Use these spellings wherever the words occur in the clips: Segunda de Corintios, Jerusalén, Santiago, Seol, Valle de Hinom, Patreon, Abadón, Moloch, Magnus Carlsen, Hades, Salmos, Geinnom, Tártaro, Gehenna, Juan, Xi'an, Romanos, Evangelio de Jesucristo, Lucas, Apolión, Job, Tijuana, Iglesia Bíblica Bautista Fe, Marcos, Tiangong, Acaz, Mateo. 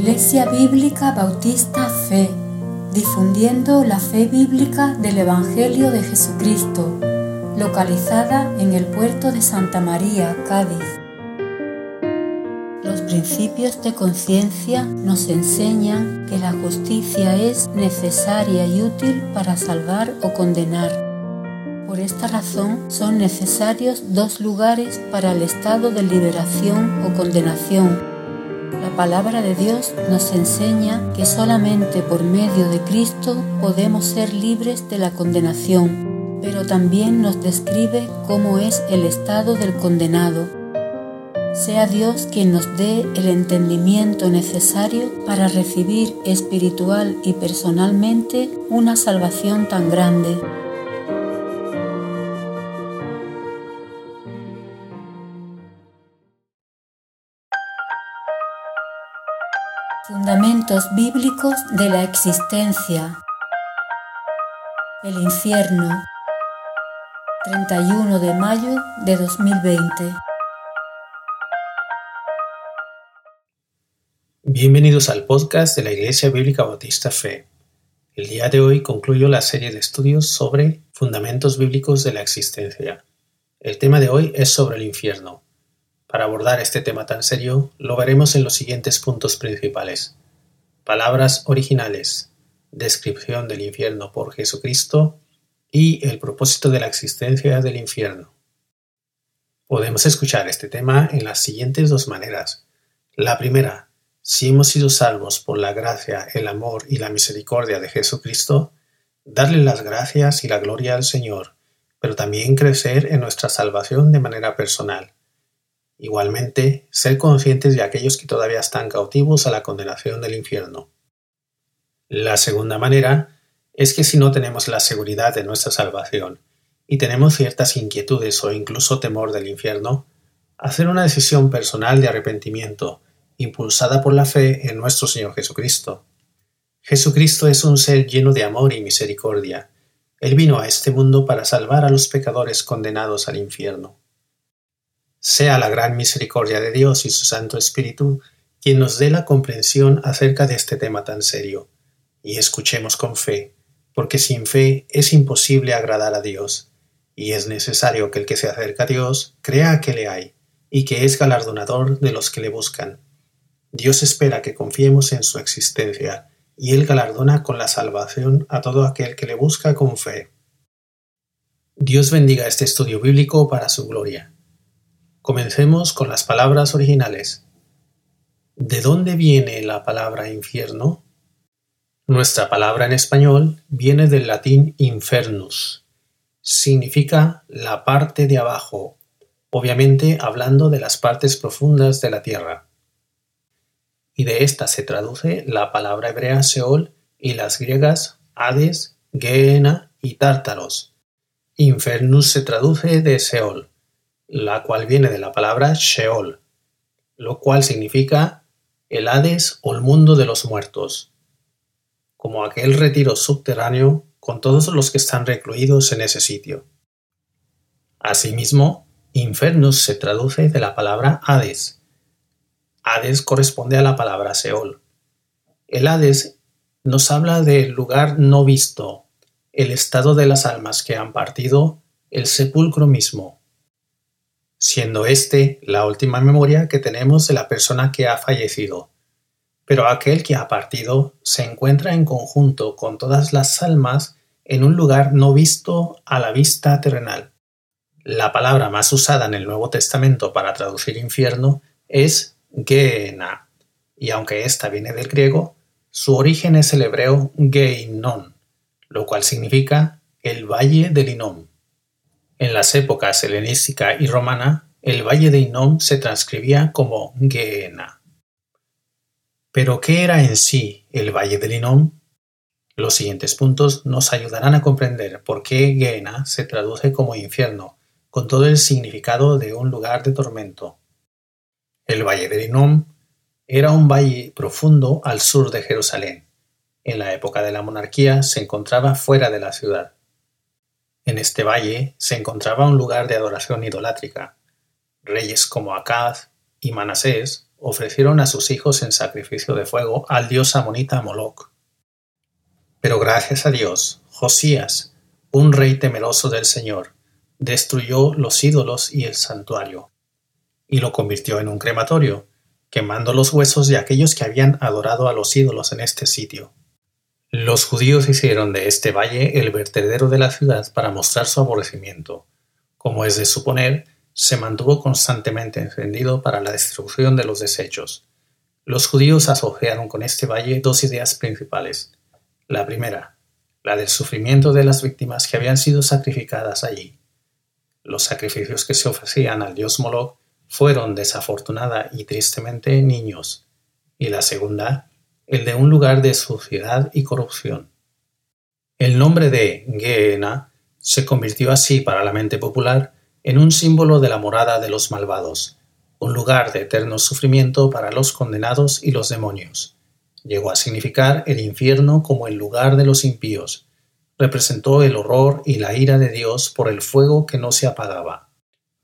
Iglesia Bíblica Bautista Fe, difundiendo la fe bíblica del Evangelio de Jesucristo, localizada en el puerto de Santa María, Cádiz. Los principios de conciencia nos enseñan que la justicia es necesaria y útil para salvar o condenar. Por esta razón son necesarios dos lugares para el estado de liberación o condenación. La palabra de Dios nos enseña que solamente por medio de Cristo podemos ser libres de la condenación, pero también nos describe cómo es el estado del condenado. Sea Dios quien nos dé el entendimiento necesario para recibir espiritual y personalmente una salvación tan grande. Fundamentos bíblicos de la existencia. El infierno. 31 de mayo de 2020. Bienvenidos al podcast de la Iglesia Bíblica Bautista Fe. El día de hoy concluyo la serie de estudios sobre fundamentos bíblicos de la existencia. El tema de hoy es sobre el infierno. Para abordar este tema tan serio, lo veremos en los siguientes puntos principales. Palabras originales, descripción del infierno por Jesucristo y el propósito de la existencia del infierno. Podemos escuchar este tema en las siguientes dos maneras. La primera, si hemos sido salvos por la gracia, el amor y la misericordia de Jesucristo, darle las gracias y la gloria al Señor, pero también crecer en nuestra salvación de manera personal. Igualmente, ser conscientes de aquellos que todavía están cautivos a la condenación del infierno. La segunda manera es que si no tenemos la seguridad de nuestra salvación y tenemos ciertas inquietudes o incluso temor del infierno, hacer una decisión personal de arrepentimiento impulsada por la fe en nuestro Señor Jesucristo. Jesucristo es un ser lleno de amor y misericordia. Él vino a este mundo para salvar a los pecadores condenados al infierno. Sea la gran misericordia de Dios y su Santo Espíritu quien nos dé la comprensión acerca de este tema tan serio. Y escuchemos con fe, porque sin fe es imposible agradar a Dios, y es necesario que el que se acerca a Dios crea que le hay, y que es galardonador de los que le buscan. Dios espera que confiemos en su existencia, y Él galardona con la salvación a todo aquel que le busca con fe. Dios bendiga este estudio bíblico para su gloria. Comencemos con las palabras originales. ¿De dónde viene la palabra infierno? Nuestra palabra en español viene del latín infernus. Significa la parte de abajo, obviamente hablando de las partes profundas de la tierra. Y de esta se traduce la palabra hebrea Seol y las griegas Hades, Gehenna y Tártaros. Infernus se traduce de Seol, la cual viene de la palabra Sheol, lo cual significa el Hades o el mundo de los muertos, como aquel retiro subterráneo con todos los que están recluidos en ese sitio. Asimismo, infernus se traduce de la palabra Hades. Hades corresponde a la palabra Seol. El Hades nos habla del lugar no visto, el estado de las almas que han partido, el sepulcro mismo, siendo este la última memoria que tenemos de la persona que ha fallecido. Pero aquel que ha partido se encuentra en conjunto con todas las almas en un lugar no visto a la vista terrenal. La palabra más usada en el Nuevo Testamento para traducir infierno es Gehenna, y aunque esta viene del griego, su origen es el hebreo Geinnom, lo cual significa el Valle de Hinom. En las épocas helenística y romana, el Valle de Hinom se transcribía como Gehenna. ¿Pero qué era en sí el Valle de Hinom? Los siguientes puntos nos ayudarán a comprender por qué Gehenna se traduce como infierno, con todo el significado de un lugar de tormento. El Valle de Hinom era un valle profundo al sur de Jerusalén. En la época de la monarquía se encontraba fuera de la ciudad. En este valle se encontraba un lugar de adoración idolátrica. Reyes como Acaz y Manasés ofrecieron a sus hijos en sacrificio de fuego al dios amonita Moloch. Pero gracias a Dios, Josías, un rey temeroso del Señor, destruyó los ídolos y el santuario, y lo convirtió en un crematorio, quemando los huesos de aquellos que habían adorado a los ídolos en este sitio. Los judíos hicieron de este valle el vertedero de la ciudad para mostrar su aborrecimiento. Como es de suponer, se mantuvo constantemente encendido para la destrucción de los desechos. Los judíos asociaron con este valle dos ideas principales. La primera, la del sufrimiento de las víctimas que habían sido sacrificadas allí. Los sacrificios que se ofrecían al dios Moloch fueron, desafortunada y tristemente, niños. Y la segunda, el de un lugar de suciedad y corrupción. El nombre de Gehenna se convirtió así para la mente popular en un símbolo de la morada de los malvados, un lugar de eterno sufrimiento para los condenados y los demonios. Llegó a significar el infierno como el lugar de los impíos. Representó el horror y la ira de Dios por el fuego que no se apagaba.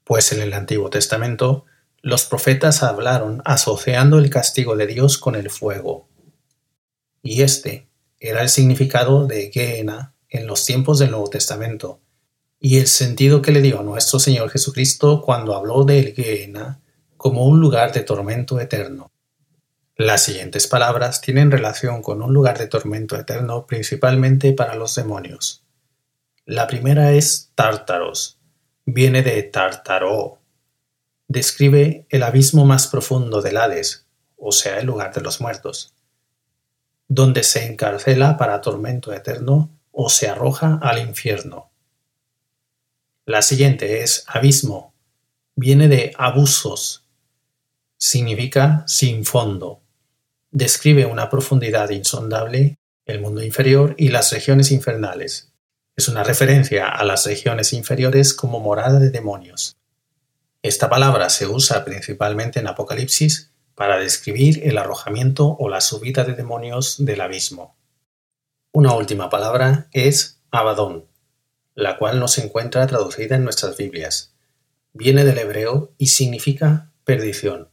Pues en el Antiguo Testamento, los profetas hablaron asociando el castigo de Dios con el fuego. Y este era el significado de Gehenna en los tiempos del Nuevo Testamento, y el sentido que le dio nuestro Señor Jesucristo cuando habló del Gehenna como un lugar de tormento eterno. Las siguientes palabras tienen relación con un lugar de tormento eterno principalmente para los demonios. La primera es Tártaros, viene de Tártaro. Describe el abismo más profundo del Hades, o sea, el lugar de los muertos, donde se encarcela para tormento eterno o se arroja al infierno. La siguiente es abismo, viene de abusos, significa sin fondo. Describe una profundidad insondable, el mundo inferior y las regiones infernales. Es una referencia a las regiones inferiores como morada de demonios. Esta palabra se usa principalmente en Apocalipsis para describir el arrojamiento o la subida de demonios del abismo. Una última palabra es Abadón, la cual no se encuentra traducida en nuestras Biblias. Viene del hebreo y significa perdición.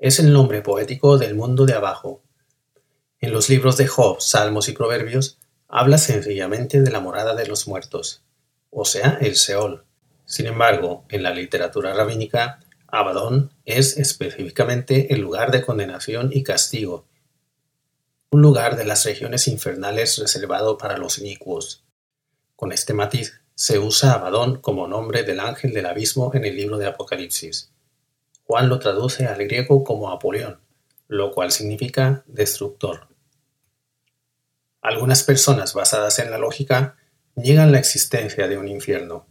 Es el nombre poético del mundo de abajo. En los libros de Job, Salmos y Proverbios habla sencillamente de la morada de los muertos, o sea, el Seol. Sin embargo, en la literatura rabínica, Abadón es específicamente el lugar de condenación y castigo, un lugar de las regiones infernales reservado para los inicuos. Con este matiz se usa Abadón como nombre del ángel del abismo en el libro de Apocalipsis. Juan lo traduce al griego como Apolión, lo cual significa destructor. Algunas personas basadas en la lógica niegan la existencia de un infierno,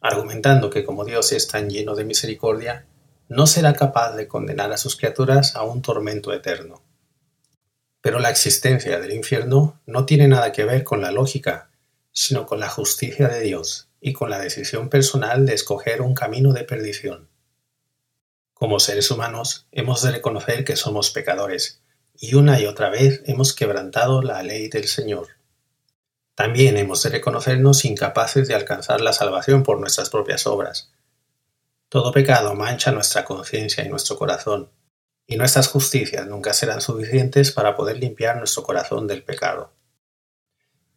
argumentando que como Dios es tan lleno de misericordia, no será capaz de condenar a sus criaturas a un tormento eterno. Pero la existencia del infierno no tiene nada que ver con la lógica, sino con la justicia de Dios y con la decisión personal de escoger un camino de perdición. Como seres humanos, hemos de reconocer que somos pecadores, y una y otra vez hemos quebrantado la ley del Señor. También hemos de reconocernos incapaces de alcanzar la salvación por nuestras propias obras. Todo pecado mancha nuestra conciencia y nuestro corazón, y nuestras justicias nunca serán suficientes para poder limpiar nuestro corazón del pecado.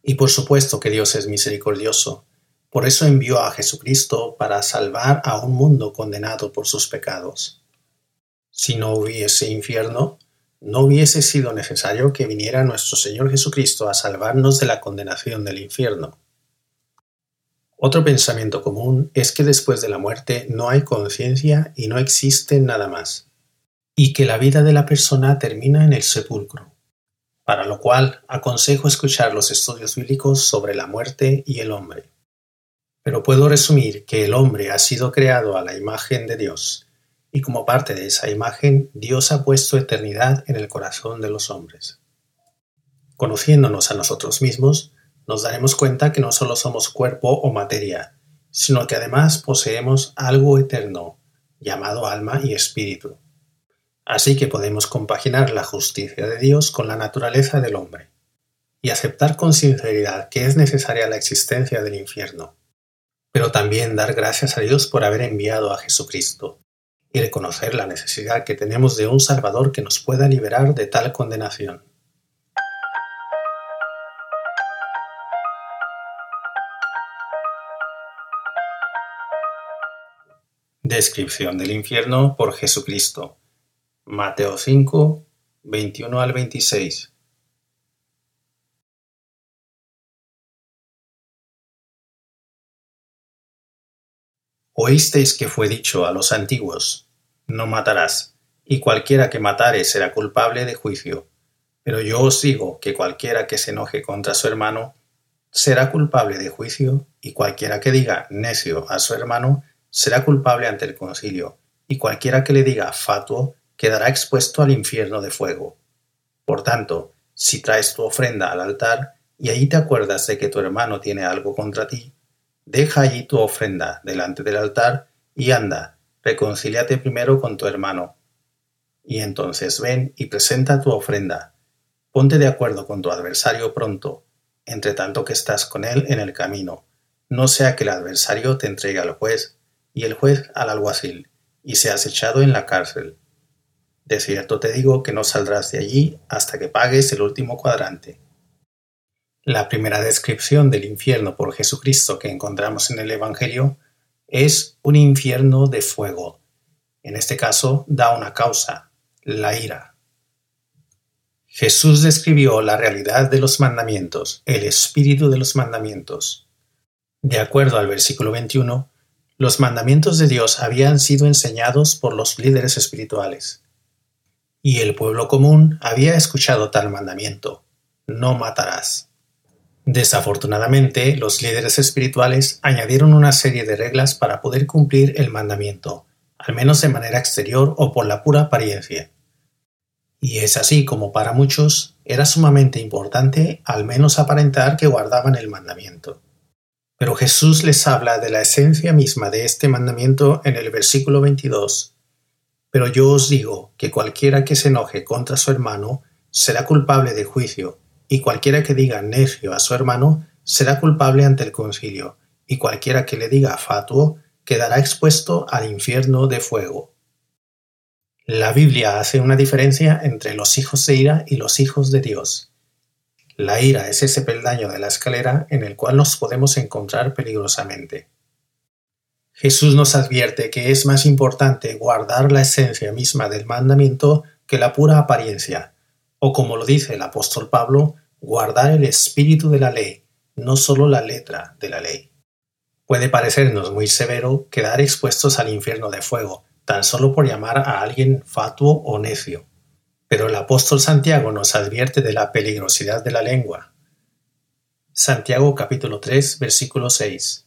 Y por supuesto que Dios es misericordioso, por eso envió a Jesucristo para salvar a un mundo condenado por sus pecados. Si no hubiese infierno, no hubiese sido necesario que viniera nuestro Señor Jesucristo a salvarnos de la condenación del infierno. Otro pensamiento común es que después de la muerte no hay conciencia y no existe nada más, y que la vida de la persona termina en el sepulcro, para lo cual aconsejo escuchar los estudios bíblicos sobre la muerte y el hombre. Pero puedo resumir que el hombre ha sido creado a la imagen de Dios, y como parte de esa imagen, Dios ha puesto eternidad en el corazón de los hombres. Conociéndonos a nosotros mismos, nos daremos cuenta que no solo somos cuerpo o materia, sino que además poseemos algo eterno, llamado alma y espíritu. Así que podemos compaginar la justicia de Dios con la naturaleza del hombre, y aceptar con sinceridad que es necesaria la existencia del infierno, pero también dar gracias a Dios por haber enviado a Jesucristo, y reconocer la necesidad que tenemos de un Salvador que nos pueda liberar de tal condenación. Descripción del infierno por Jesucristo. Mateo 5, 21 al 26. Oísteis que fue dicho a los antiguos: no matarás, y cualquiera que matare será culpable de juicio. Pero yo os digo que cualquiera que se enoje contra su hermano será culpable de juicio, y cualquiera que diga necio a su hermano será culpable ante el concilio, y cualquiera que le diga fatuo quedará expuesto al infierno de fuego. Por tanto, si traes tu ofrenda al altar y allí te acuerdas de que tu hermano tiene algo contra ti, deja allí tu ofrenda delante del altar y anda, reconcíliate primero con tu hermano. Y entonces ven y presenta tu ofrenda. Ponte de acuerdo con tu adversario pronto, entre tanto que estás con él en el camino, no sea que el adversario te entregue al juez y el juez al alguacil, y seas echado en la cárcel. De cierto te digo que no saldrás de allí hasta que pagues el último cuadrante. La primera descripción del infierno por Jesucristo que encontramos en el Evangelio es un infierno de fuego. En este caso da una causa, la ira. Jesús describió la realidad de los mandamientos, el espíritu de los mandamientos. De acuerdo al versículo 21, los mandamientos de Dios habían sido enseñados por los líderes espirituales. Y el pueblo común había escuchado tal mandamiento: no matarás. Desafortunadamente, los líderes espirituales añadieron una serie de reglas para poder cumplir el mandamiento, al menos de manera exterior o por la pura apariencia. Y es así como para muchos era sumamente importante al menos aparentar que guardaban el mandamiento. Pero Jesús les habla de la esencia misma de este mandamiento en el versículo 22. Pero yo os digo que cualquiera que se enoje contra su hermano será culpable de juicio, y cualquiera que diga necio a su hermano será culpable ante el concilio, y cualquiera que le diga fatuo quedará expuesto al infierno de fuego. La Biblia hace una diferencia entre los hijos de ira y los hijos de Dios. La ira es ese peldaño de la escalera en el cual nos podemos encontrar peligrosamente. Jesús nos advierte que es más importante guardar la esencia misma del mandamiento que la pura apariencia, o como lo dice el apóstol Pablo, guardar el espíritu de la ley, no solo la letra de la ley. Puede parecernos muy severo quedar expuestos al infierno de fuego, tan solo por llamar a alguien fatuo o necio, pero el apóstol Santiago nos advierte de la peligrosidad de la lengua. Santiago capítulo 3, versículo 6.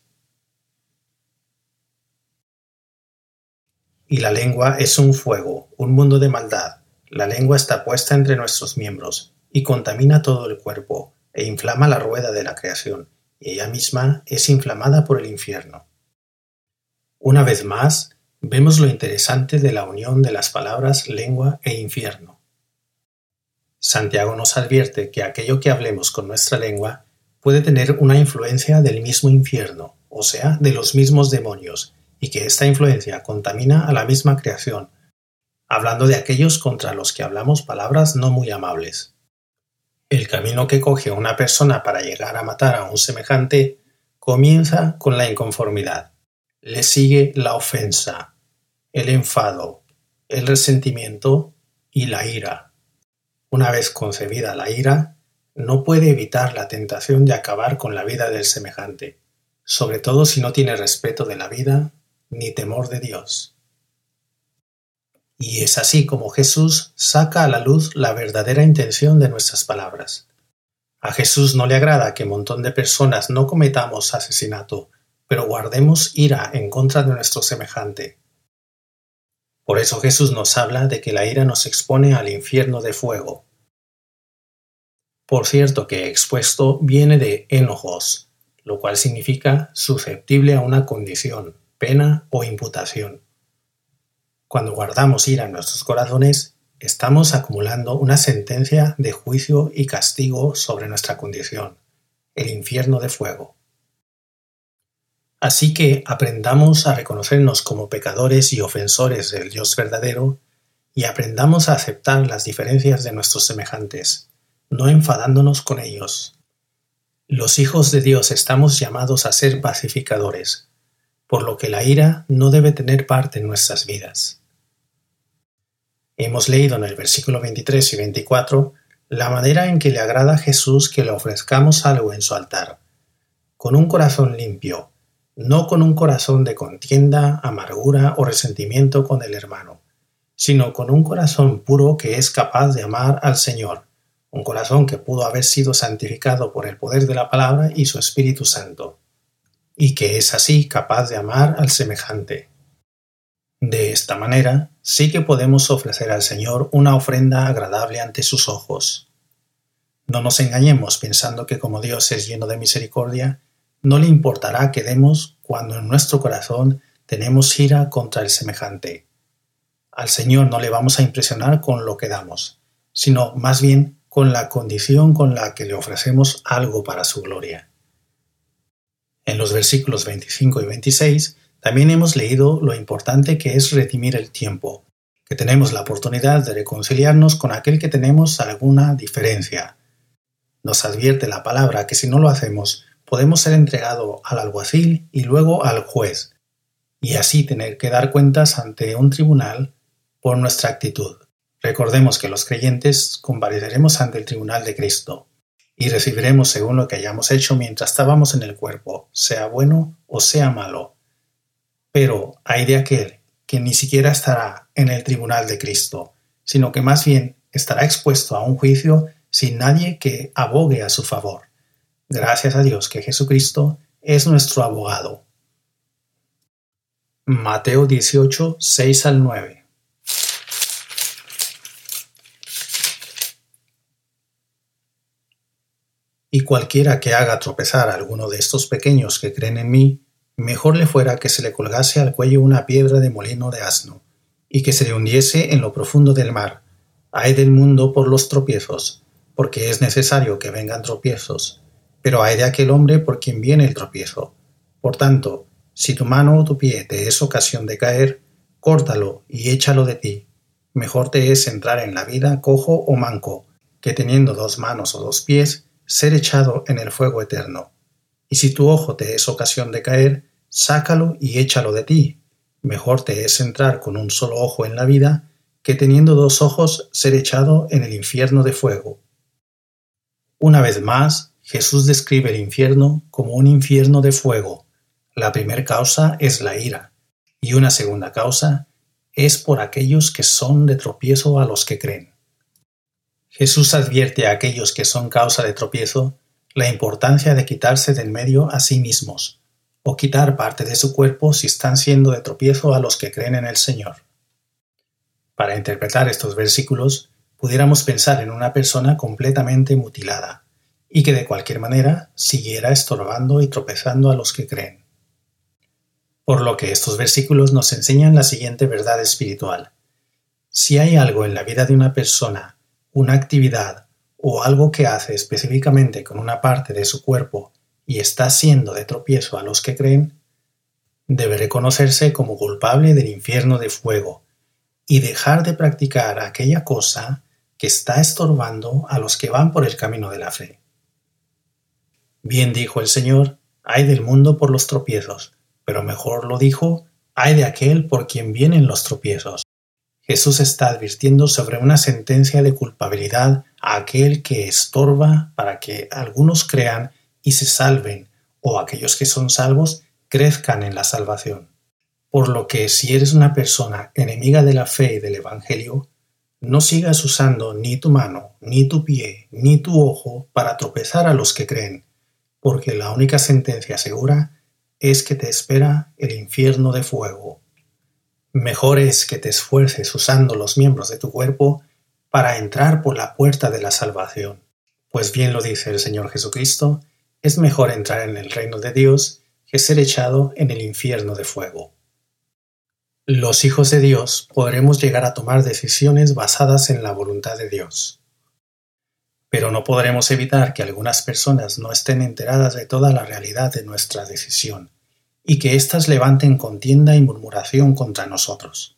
Y la lengua es un fuego, un mundo de maldad. La lengua está puesta entre nuestros miembros y contamina todo el cuerpo e inflama la rueda de la creación, y ella misma es inflamada por el infierno. Una vez más, vemos lo interesante de la unión de las palabras lengua e infierno. Santiago nos advierte que aquello que hablemos con nuestra lengua puede tener una influencia del mismo infierno, o sea, de los mismos demonios, y que esta influencia contamina a la misma creación, hablando de aquellos contra los que hablamos palabras no muy amables. El camino que coge una persona para llegar a matar a un semejante comienza con la inconformidad. Le sigue la ofensa, el enfado, el resentimiento y la ira. Una vez concebida la ira, no puede evitar la tentación de acabar con la vida del semejante, sobre todo si no tiene respeto de la vida ni temor de Dios. Y es así como Jesús saca a la luz la verdadera intención de nuestras palabras. A Jesús no le agrada que un montón de personas no cometamos asesinato, pero guardemos ira en contra de nuestro semejante. Por eso Jesús nos habla de que la ira nos expone al infierno de fuego. Por cierto que expuesto viene de enojos, lo cual significa susceptible a una condición, pena o imputación. Cuando guardamos ira en nuestros corazones, estamos acumulando una sentencia de juicio y castigo sobre nuestra condición, el infierno de fuego. Así que aprendamos a reconocernos como pecadores y ofensores del Dios verdadero y aprendamos a aceptar las diferencias de nuestros semejantes, no enfadándonos con ellos. Los hijos de Dios estamos llamados a ser pacificadores, por lo que la ira no debe tener parte en nuestras vidas. Hemos leído en el versículo 23 y 24 la manera en que le agrada a Jesús que le ofrezcamos algo en su altar, con un corazón limpio, no con un corazón de contienda, amargura o resentimiento con el hermano, sino con un corazón puro que es capaz de amar al Señor, un corazón que pudo haber sido santificado por el poder de la palabra y su Espíritu Santo, y que es así capaz de amar al semejante. De esta manera, sí que podemos ofrecer al Señor una ofrenda agradable ante sus ojos. No nos engañemos pensando que como Dios es lleno de misericordia, no le importará que demos cuando en nuestro corazón tenemos ira contra el semejante. Al Señor no le vamos a impresionar con lo que damos, sino más bien con la condición con la que le ofrecemos algo para su gloria. En los versículos 25 y 26 también hemos leído lo importante que es redimir el tiempo, que tenemos la oportunidad de reconciliarnos con aquel que tenemos alguna diferencia. Nos advierte la palabra que si no lo hacemos, podemos ser entregados al alguacil y luego al juez, y así tener que dar cuentas ante un tribunal por nuestra actitud. Recordemos que los creyentes compareceremos ante el tribunal de Cristo y recibiremos según lo que hayamos hecho mientras estábamos en el cuerpo, sea bueno o sea malo. Pero hay de aquel que ni siquiera estará en el tribunal de Cristo, sino que más bien estará expuesto a un juicio sin nadie que abogue a su favor. Gracias a Dios que Jesucristo es nuestro abogado. Mateo 18, 6 al 9. Y cualquiera que haga tropezar a alguno de estos pequeños que creen en mí, mejor le fuera que se le colgase al cuello una piedra de molino de asno, y que se le hundiese en lo profundo del mar. Ay del mundo por los tropiezos, porque es necesario que vengan tropiezos. Pero hay de aquel hombre por quien viene el tropiezo. Por tanto, si tu mano o tu pie te es ocasión de caer, córtalo y échalo de ti. Mejor te es entrar en la vida cojo o manco, que teniendo dos manos o dos pies, ser echado en el fuego eterno. Y si tu ojo te es ocasión de caer, sácalo y échalo de ti. Mejor te es entrar con un solo ojo en la vida, que teniendo dos ojos, ser echado en el infierno de fuego. Una vez más, Jesús describe el infierno como un infierno de fuego. La primera causa es la ira, y una segunda causa es por aquellos que son de tropiezo a los que creen. Jesús advierte a aquellos que son causa de tropiezo la importancia de quitarse del medio a sí mismos, o quitar parte de su cuerpo si están siendo de tropiezo a los que creen en el Señor. Para interpretar estos versículos, pudiéramos pensar en una persona completamente mutilada, y que de cualquier manera siguiera estorbando y tropezando a los que creen. Por lo que estos versículos nos enseñan la siguiente verdad espiritual. Si hay algo en la vida de una persona, una actividad o algo que hace específicamente con una parte de su cuerpo y está siendo de tropiezo a los que creen, debe reconocerse como culpable del infierno de fuego y dejar de practicar aquella cosa que está estorbando a los que van por el camino de la fe. Bien dijo el Señor, ay del mundo por los tropiezos, pero mejor lo dijo, ay de aquel por quien vienen los tropiezos. Jesús está advirtiendo sobre una sentencia de culpabilidad a aquel que estorba para que algunos crean y se salven, o aquellos que son salvos crezcan en la salvación. Por lo que si eres una persona enemiga de la fe y del Evangelio, no sigas usando ni tu mano, ni tu pie, ni tu ojo para tropezar a los que creen, porque la única sentencia segura es que te espera el infierno de fuego. Mejor es que te esfuerces usando los miembros de tu cuerpo para entrar por la puerta de la salvación. Pues bien lo dice el Señor Jesucristo, es mejor entrar en el reino de Dios que ser echado en el infierno de fuego. Los hijos de Dios podremos llegar a tomar decisiones basadas en la voluntad de Dios. Pero no podremos evitar que algunas personas no estén enteradas de toda la realidad de nuestra decisión y que éstas levanten contienda y murmuración contra nosotros.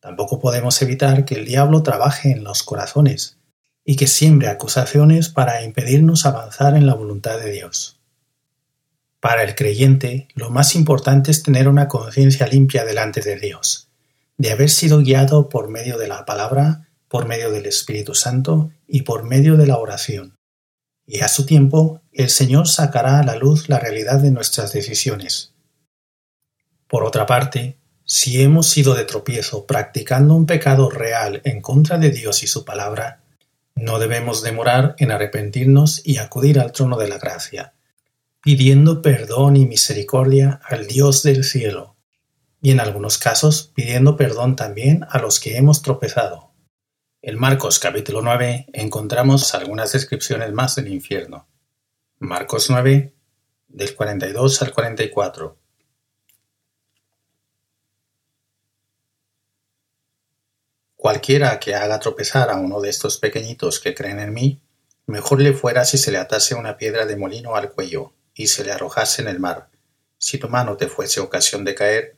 Tampoco podemos evitar que el diablo trabaje en los corazones y que siembre acusaciones para impedirnos avanzar en la voluntad de Dios. Para el creyente, lo más importante es tener una conciencia limpia delante de Dios, de haber sido guiado por medio de la palabra, por medio del Espíritu Santo y por medio de la oración. Y a su tiempo, el Señor sacará a la luz la realidad de nuestras decisiones. Por otra parte, si hemos sido de tropiezo practicando un pecado real en contra de Dios y su palabra, no debemos demorar en arrepentirnos y acudir al trono de la gracia, pidiendo perdón y misericordia al Dios del cielo, y en algunos casos pidiendo perdón también a los que hemos tropezado. En Marcos capítulo 9 encontramos algunas descripciones más del infierno. Marcos 9, del 42 al 44. Cualquiera que haga tropezar a uno de estos pequeñitos que creen en mí, mejor le fuera si se le atase una piedra de molino al cuello y se le arrojase en el mar. Si tu mano te fuese ocasión de caer,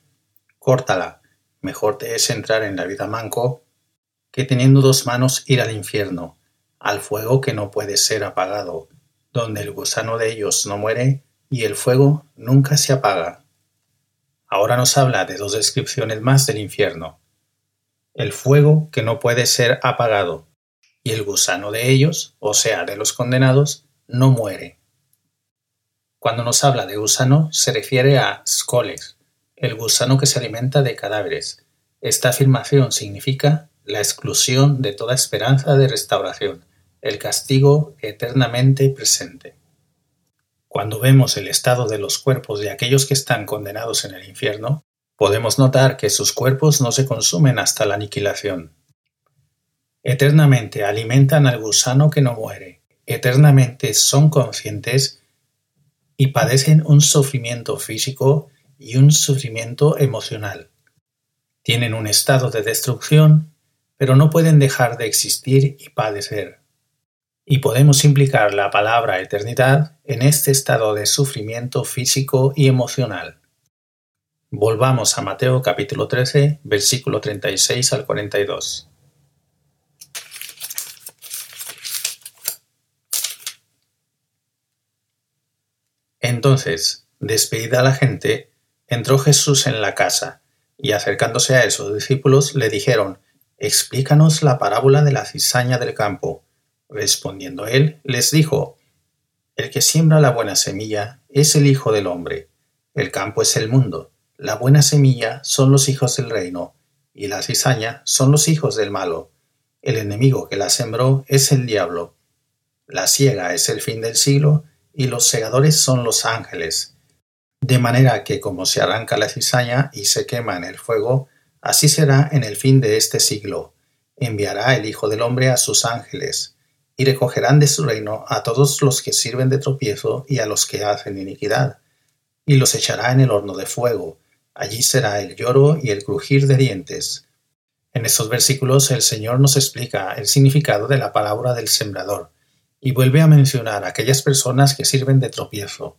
córtala. Mejor te es entrar en la vida manco que teniendo dos manos ir al infierno, al fuego que no puede ser apagado, donde el gusano de ellos no muere y el fuego nunca se apaga. Ahora nos habla de dos descripciones más del infierno. El fuego que no puede ser apagado y el gusano de ellos, o sea, de los condenados, no muere. Cuando nos habla de gusano se refiere a scolex, el gusano que se alimenta de cadáveres. Esta afirmación significa la exclusión de toda esperanza de restauración, el castigo eternamente presente. Cuando vemos el estado de los cuerpos de aquellos que están condenados en el infierno, podemos notar que sus cuerpos no se consumen hasta la aniquilación. Eternamente alimentan al gusano que no muere, eternamente son conscientes y padecen un sufrimiento físico y un sufrimiento emocional. Tienen un estado de destrucción, pero no pueden dejar de existir y padecer. Y podemos implicar la palabra eternidad en este estado de sufrimiento físico y emocional. Volvamos a Mateo capítulo 13, versículo 36 al 42. Entonces, despedida la gente, entró Jesús en la casa, y acercándose a él sus discípulos le dijeron: «Explícanos la parábola de la cizaña del campo». Respondiendo él, les dijo: «El que siembra la buena semilla es el Hijo del Hombre. El campo es el mundo. La buena semilla son los hijos del reino, y la cizaña son los hijos del malo. El enemigo que la sembró es el diablo. La siega es el fin del siglo, y los segadores son los ángeles. De manera que como se arranca la cizaña y se quema en el fuego, así será en el fin de este siglo. Enviará el Hijo del Hombre a sus ángeles, y recogerán de su reino a todos los que sirven de tropiezo y a los que hacen iniquidad, y los echará en el horno de fuego. Allí será el lloro y el crujir de dientes». En estos versículos el Señor nos explica el significado de la palabra del sembrador, y vuelve a mencionar a aquellas personas que sirven de tropiezo.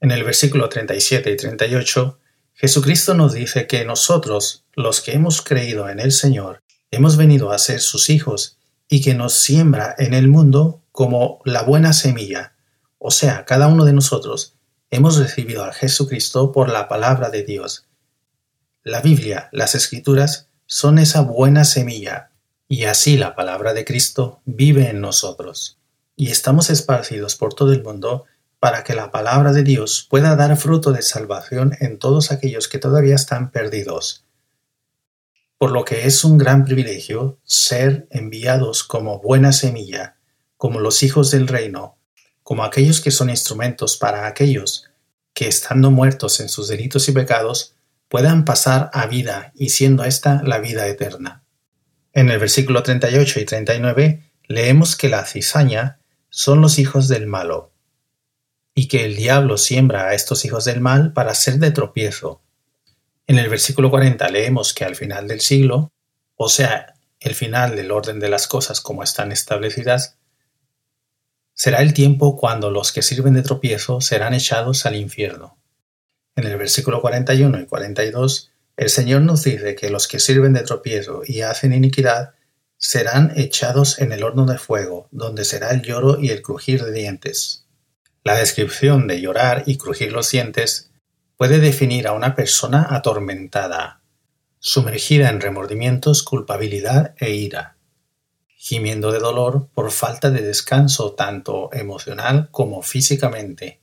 En el versículo 37 y 38, Jesucristo nos dice que nosotros, los que hemos creído en el Señor, hemos venido a ser sus hijos y que nos siembra en el mundo como la buena semilla. O sea, cada uno de nosotros hemos recibido a Jesucristo por la palabra de Dios. La Biblia, las Escrituras, son esa buena semilla y así la palabra de Cristo vive en nosotros. Y estamos esparcidos por todo el mundo para que la palabra de Dios pueda dar fruto de salvación en todos aquellos que todavía están perdidos. Por lo que es un gran privilegio ser enviados como buena semilla, como los hijos del reino, como aquellos que son instrumentos para aquellos que, estando muertos en sus delitos y pecados, puedan pasar a vida y siendo esta la vida eterna. En el versículo 38 y 39 leemos que la cizaña son los hijos del malo, y que el diablo siembra a estos hijos del mal para ser de tropiezo. En el versículo 40 leemos que al final del siglo, o sea, el final del orden de las cosas como están establecidas, será el tiempo cuando los que sirven de tropiezo serán echados al infierno. En el versículo 41 y 42, el Señor nos dice que los que sirven de tropiezo y hacen iniquidad serán echados en el horno de fuego, donde será el lloro y el crujir de dientes. La descripción de llorar y crujir los dientes puede definir a una persona atormentada, sumergida en remordimientos, culpabilidad e ira, gimiendo de dolor por falta de descanso tanto emocional como físicamente.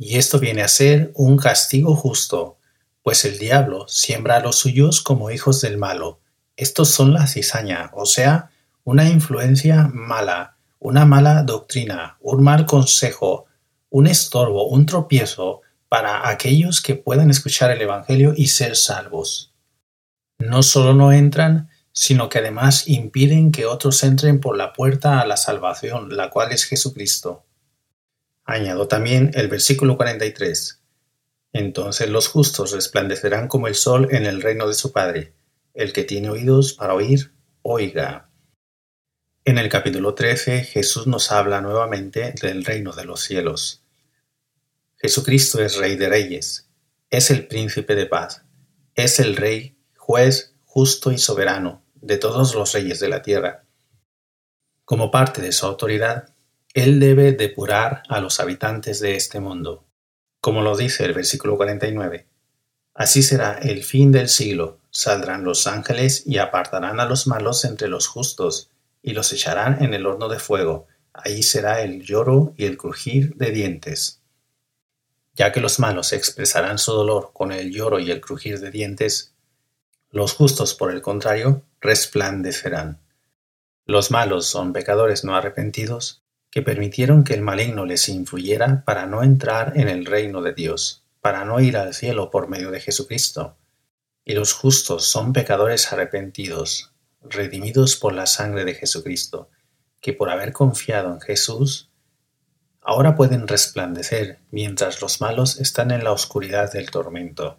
Y esto viene a ser un castigo justo, pues el diablo siembra a los suyos como hijos del malo. Estos son la cizaña, o sea, una influencia mala, una mala doctrina, un mal consejo, un estorbo, un tropiezo para aquellos que puedan escuchar el Evangelio y ser salvos. No solo no entran, sino que además impiden que otros entren por la puerta a la salvación, la cual es Jesucristo. Añado también el versículo 43. Entonces los justos resplandecerán como el sol en el reino de su Padre. El que tiene oídos para oír, oiga. En el capítulo 13, Jesús nos habla nuevamente del reino de los cielos. Jesucristo es Rey de Reyes, es el Príncipe de Paz, es el Rey, Juez, Justo y Soberano de todos los reyes de la tierra. Como parte de su autoridad, Él debe depurar a los habitantes de este mundo. Como lo dice el versículo 49, así será el fin del siglo, saldrán los ángeles y apartarán a los malos entre los justos y los echarán en el horno de fuego, ahí será el lloro y el crujir de dientes. Ya que los malos expresarán su dolor con el lloro y el crujir de dientes, los justos, por el contrario, resplandecerán. Los malos son pecadores no arrepentidos que permitieron que el maligno les influyera para no entrar en el reino de Dios, para no ir al cielo por medio de Jesucristo. Y los justos son pecadores arrepentidos, redimidos por la sangre de Jesucristo, que por haber confiado en Jesús, ahora pueden resplandecer mientras los malos están en la oscuridad del tormento.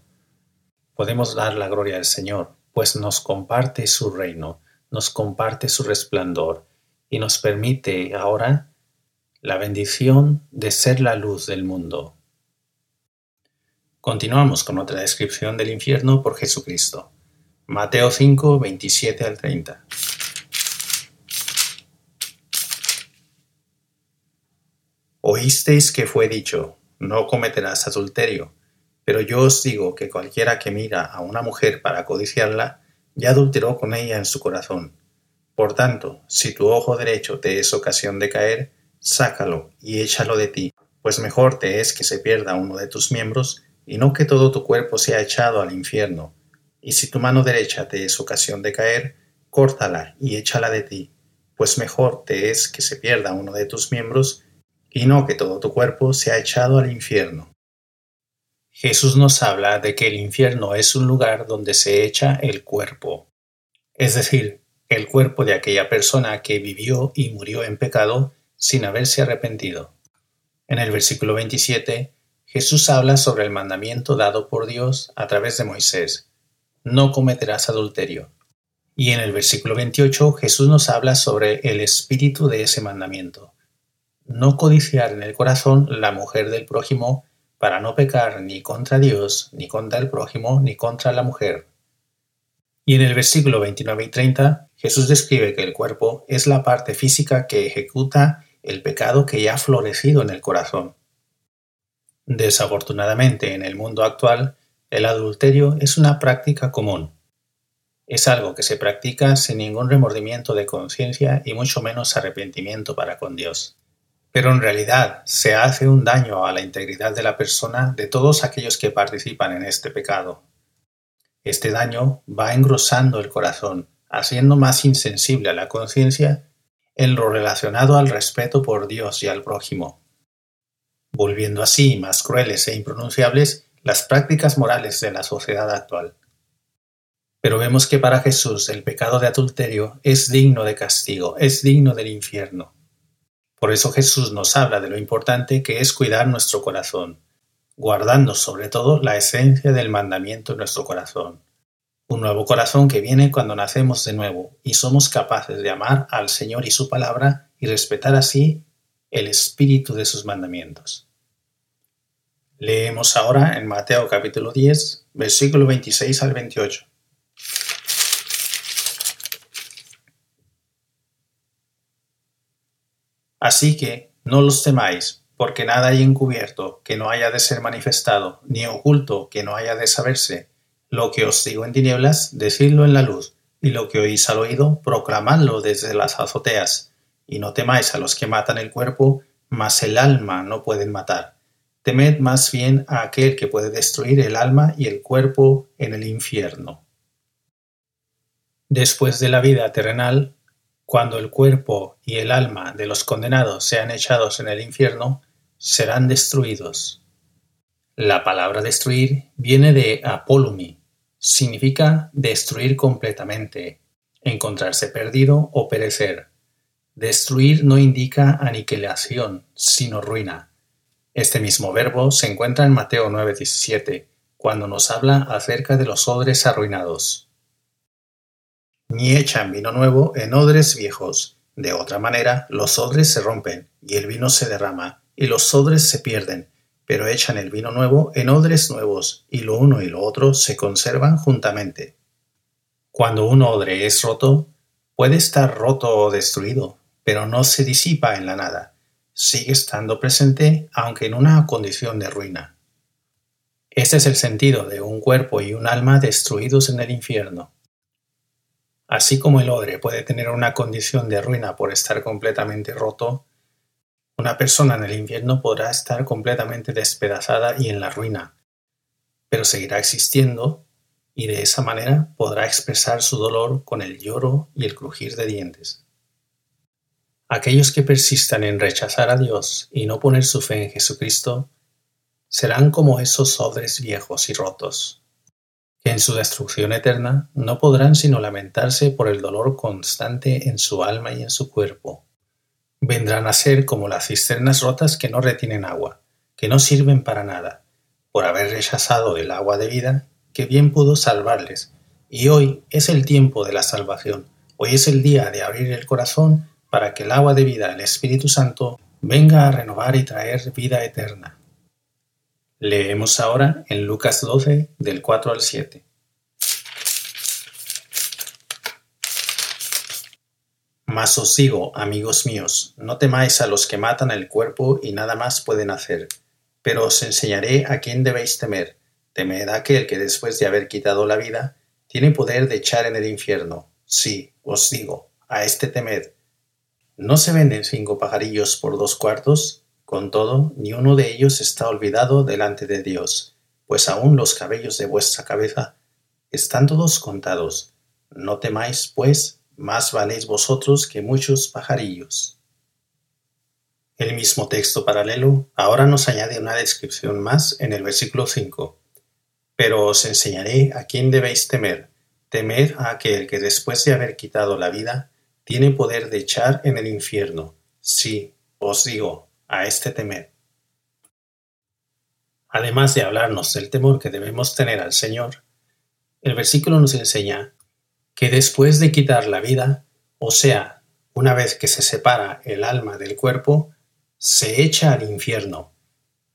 Podemos dar la gloria al Señor, pues nos comparte su reino, nos comparte su resplandor y nos permite ahora la bendición de ser la luz del mundo. Continuamos con otra descripción del infierno por Jesucristo. Mateo 5, 27 al 30. Oísteis que fue dicho, no cometerás adulterio. Pero yo os digo que cualquiera que mira a una mujer para codiciarla, ya adulteró con ella en su corazón. Por tanto, si tu ojo derecho te es ocasión de caer, sácalo y échalo de ti, pues mejor te es que se pierda uno de tus miembros, y no que todo tu cuerpo sea echado al infierno. Y si tu mano derecha te es ocasión de caer, córtala y échala de ti, pues mejor te es que se pierda uno de tus miembros, y no que todo tu cuerpo sea echado al infierno. Jesús nos habla de que el infierno es un lugar donde se echa el cuerpo, es decir, el cuerpo de aquella persona que vivió y murió en pecado sin haberse arrepentido. En el versículo 27, Jesús habla sobre el mandamiento dado por Dios a través de Moisés, no cometerás adulterio. Y en el versículo 28, Jesús nos habla sobre el espíritu de ese mandamiento, no codiciar en el corazón la mujer del prójimo, para no pecar ni contra Dios, ni contra el prójimo, ni contra la mujer. Y en el versículo 29 y 30, Jesús describe que el cuerpo es la parte física que ejecuta el pecado que ya ha florecido en el corazón. Desafortunadamente, en el mundo actual, el adulterio es una práctica común. Es algo que se practica sin ningún remordimiento de conciencia y mucho menos arrepentimiento para con Dios. Pero en realidad se hace un daño a la integridad de la persona de todos aquellos que participan en este pecado. Este daño va engrosando el corazón, haciendo más insensible a la conciencia en lo relacionado al respeto por Dios y al prójimo, volviendo así más crueles e impronunciables las prácticas morales de la sociedad actual. Pero vemos que para Jesús el pecado de adulterio es digno de castigo, es digno del infierno. Por eso Jesús nos habla de lo importante que es cuidar nuestro corazón, guardando sobre todo la esencia del mandamiento en nuestro corazón. Un nuevo corazón que viene cuando nacemos de nuevo y somos capaces de amar al Señor y su palabra y respetar así el espíritu de sus mandamientos. Leemos ahora en Mateo capítulo 10, versículo 26 al 28. Así que no los temáis, porque nada hay encubierto que no haya de ser manifestado, ni oculto que no haya de saberse. Lo que os digo en tinieblas, decidlo en la luz, y lo que oís al oído, proclamadlo desde las azoteas. Y no temáis a los que matan el cuerpo, mas el alma no pueden matar. Temed más bien a aquel que puede destruir el alma y el cuerpo en el infierno. Después de la vida terrenal, cuando el cuerpo y el alma de los condenados sean echados en el infierno, serán destruidos. La palabra destruir viene de apolumi, significa destruir completamente, encontrarse perdido o perecer. Destruir no indica aniquilación, sino ruina. Este mismo verbo se encuentra en Mateo 9:17, cuando nos habla acerca de los odres arruinados. Ni echan vino nuevo en odres viejos, de otra manera los odres se rompen, y el vino se derrama, y los odres se pierden, pero echan el vino nuevo en odres nuevos, y lo uno y lo otro se conservan juntamente. Cuando un odre es roto, puede estar roto o destruido, pero no se disipa en la nada, sigue estando presente aunque en una condición de ruina. Este es el sentido de un cuerpo y un alma destruidos en el infierno. Así como el odre puede tener una condición de ruina por estar completamente roto, una persona en el infierno podrá estar completamente despedazada y en la ruina, pero seguirá existiendo y de esa manera podrá expresar su dolor con el lloro y el crujir de dientes. Aquellos que persistan en rechazar a Dios y no poner su fe en Jesucristo serán como esos odres viejos y rotos, que en su destrucción eterna no podrán sino lamentarse por el dolor constante en su alma y en su cuerpo. Vendrán a ser como las cisternas rotas que no retienen agua, que no sirven para nada, por haber rechazado el agua de vida que bien pudo salvarles. Y hoy es el tiempo de la salvación, hoy es el día de abrir el corazón para que el agua de vida, el Espíritu Santo, venga a renovar y traer vida eterna. Leemos ahora en Lucas 12, del 4 al 7. Mas os digo, amigos míos, no temáis a los que matan el cuerpo y nada más pueden hacer, pero os enseñaré a quién debéis temer. Temed a aquel que después de haber quitado la vida, tiene poder de echar en el infierno. Sí, os digo, a este temed. ¿No se venden 5 pajarillos por 2 cuartos? Con todo, ni uno de ellos está olvidado delante de Dios, pues aún los cabellos de vuestra cabeza están todos contados. No temáis, pues, más valéis vosotros que muchos pajarillos. El mismo texto paralelo ahora nos añade una descripción más en el versículo 5. Pero os enseñaré a quién debéis temer. Temed a aquel que después de haber quitado la vida, tiene poder de echar en el infierno. Sí, os digo, a este temer. Además de hablarnos del temor que debemos tener al Señor, el versículo nos enseña que después de quitar la vida, o sea, una vez que se separa el alma del cuerpo, se echa al infierno.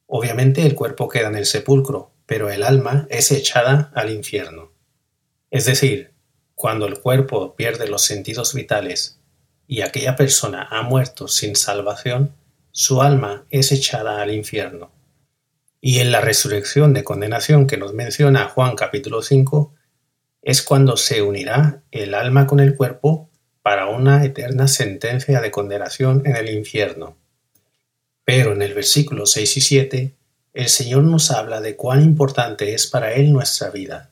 Obviamente el cuerpo queda en el sepulcro, pero el alma es echada al infierno. Es decir, cuando el cuerpo pierde los sentidos vitales y aquella persona ha muerto sin salvación, su alma es echada al infierno. Y en la resurrección de condenación que nos menciona Juan capítulo 5, es cuando se unirá el alma con el cuerpo para una eterna sentencia de condenación en el infierno. Pero en el versículo 6 y 7, el Señor nos habla de cuán importante es para Él nuestra vida,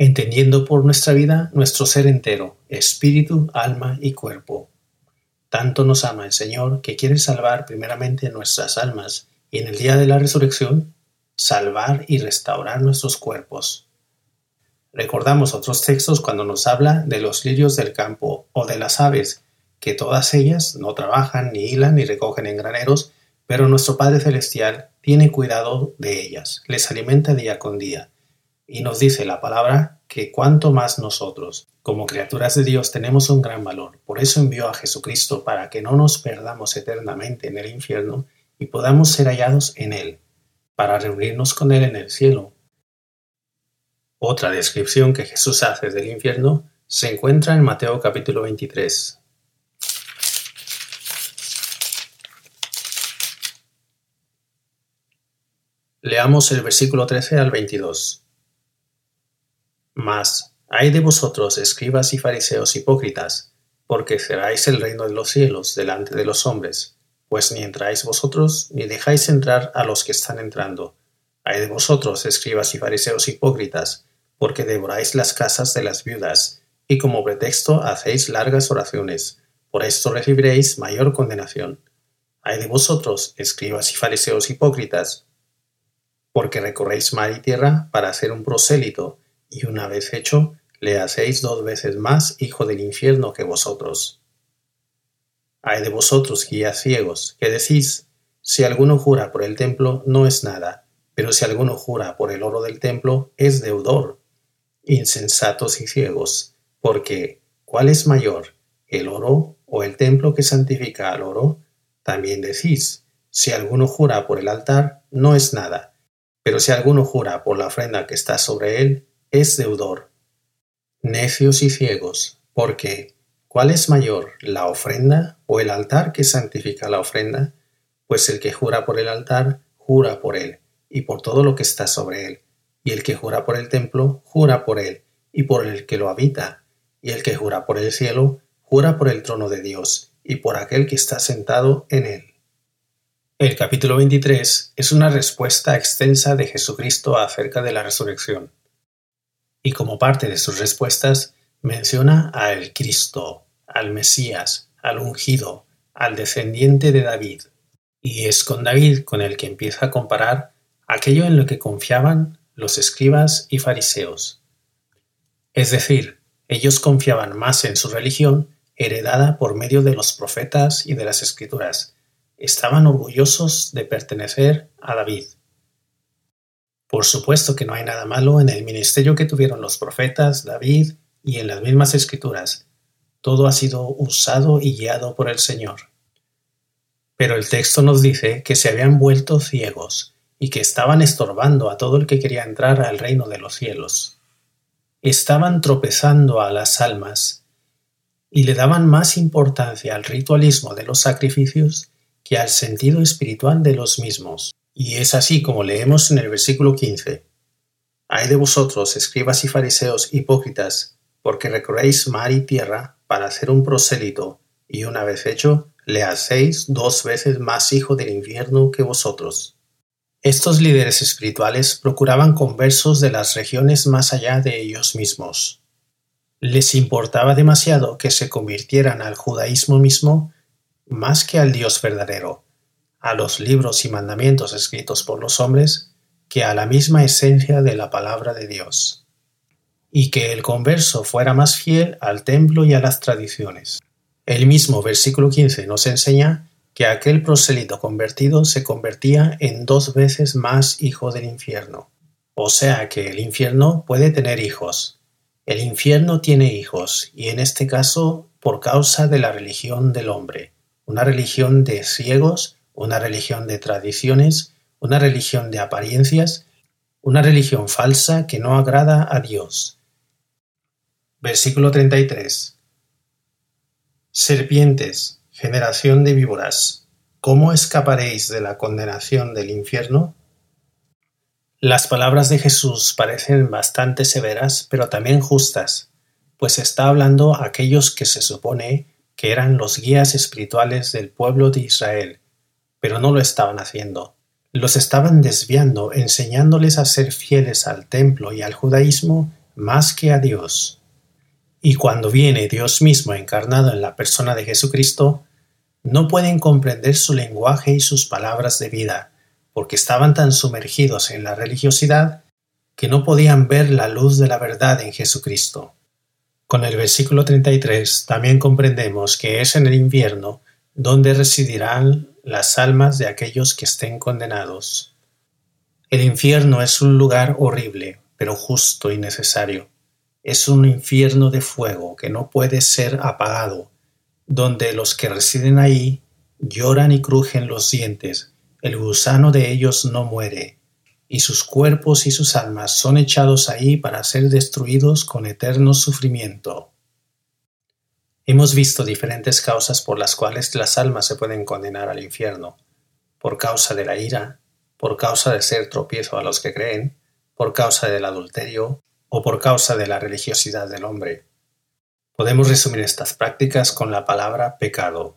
entendiendo por nuestra vida nuestro ser entero, espíritu, alma y cuerpo. Tanto nos ama el Señor que quiere salvar primeramente nuestras almas y en el día de la resurrección, salvar y restaurar nuestros cuerpos. Recordamos otros textos cuando nos habla de los lirios del campo o de las aves, que todas ellas no trabajan, ni hilan, ni recogen en graneros, pero nuestro Padre Celestial tiene cuidado de ellas, les alimenta día con día. Y nos dice la palabra que cuanto más nosotros, como criaturas de Dios, tenemos un gran valor. Por eso envió a Jesucristo para que no nos perdamos eternamente en el infierno y podamos ser hallados en Él. para reunirnos con Él en el cielo. Otra descripción que Jesús hace del infierno se encuentra en Mateo capítulo 23. Leamos el versículo 13 al 22. Mas, ay de vosotros, escribas y fariseos hipócritas, porque cerráis el reino de los cielos delante de los hombres, pues ni entráis vosotros, ni dejáis entrar a los que están entrando. Ay de vosotros, escribas y fariseos hipócritas, porque devoráis las casas de las viudas, y como pretexto hacéis largas oraciones. Por esto recibiréis mayor condenación. Ay de vosotros, escribas y fariseos hipócritas, porque recorréis mar y tierra para hacer un prosélito, y una vez hecho, le hacéis 2 veces más hijo del infierno que vosotros. Ay de vosotros, guías ciegos, que decís, si alguno jura por el templo, no es nada, pero si alguno jura por el oro del templo, es deudor. Insensatos y ciegos, porque ¿cuál es mayor, el oro o el templo que santifica al oro? También decís, si alguno jura por el altar, no es nada, pero si alguno jura por la ofrenda que está sobre él, es deudor. Necios y ciegos, porque ¿cuál es mayor, la ofrenda o el altar que santifica la ofrenda? Pues el que jura por el altar, jura por él, y por todo lo que está sobre él. Y el que jura por el templo, jura por él, y por el que lo habita. Y el que jura por el cielo, jura por el trono de Dios, y por aquel que está sentado en él. El capítulo 23 es una respuesta extensa de Jesucristo acerca de la resurrección. Y como parte de sus respuestas, menciona al Cristo, al Mesías, al ungido, al descendiente de David. Y es con David con el que empieza a comparar aquello en lo que confiaban los escribas y fariseos. Es decir, ellos confiaban más en su religión, heredada por medio de los profetas y de las escrituras. Estaban orgullosos de pertenecer a David. Por supuesto que no hay nada malo en el ministerio que tuvieron los profetas, David y en las mismas escrituras. Todo ha sido usado y guiado por el Señor. Pero el texto nos dice que se habían vuelto ciegos y que estaban estorbando a todo el que quería entrar al reino de los cielos. Estaban tropezando a las almas y le daban más importancia al ritualismo de los sacrificios que al sentido espiritual de los mismos. Y es así como leemos en el versículo 15. Ay de vosotros, escribas y fariseos hipócritas, porque recorréis mar y tierra para hacer un prosélito, y una vez hecho, le hacéis 2 veces más hijo del infierno que vosotros. Estos líderes espirituales procuraban conversos de las regiones más allá de ellos mismos. Les importaba demasiado que se convirtieran al judaísmo mismo más que al Dios verdadero, a los libros y mandamientos escritos por los hombres, que a la misma esencia de la palabra de Dios, y que el converso fuera más fiel al templo y a las tradiciones. El mismo versículo 15 nos enseña que aquel prosélito convertido se convertía en 2 veces más hijo del infierno. O sea que el infierno puede tener hijos. El infierno tiene hijos, y en este caso por causa de la religión del hombre, una religión de ciegos, una religión de tradiciones, una religión de apariencias, una religión falsa que no agrada a Dios. Versículo 33. Serpientes, generación de víboras, ¿cómo escaparéis de la condenación del infierno? Las palabras de Jesús parecen bastante severas, pero también justas, pues está hablando a aquellos que se supone que eran los guías espirituales del pueblo de Israel, pero no lo estaban haciendo. Los estaban desviando, enseñándoles a ser fieles al templo y al judaísmo más que a Dios. Y cuando viene Dios mismo encarnado en la persona de Jesucristo, no pueden comprender su lenguaje y sus palabras de vida, porque estaban tan sumergidos en la religiosidad que no podían ver la luz de la verdad en Jesucristo. Con el versículo 33 también comprendemos que es en el infierno donde residirán las almas de aquellos que estén condenados. El infierno es un lugar horrible, pero justo y necesario. Es un infierno de fuego que no puede ser apagado, donde los que residen ahí lloran y crujen los dientes. El gusano de ellos no muere, y sus cuerpos y sus almas son echados ahí para ser destruidos con eterno sufrimiento. Hemos visto diferentes causas por las cuales las almas se pueden condenar al infierno: por causa de la ira, por causa de ser tropiezo a los que creen, por causa del adulterio o por causa de la religiosidad del hombre. Podemos resumir estas prácticas con la palabra pecado.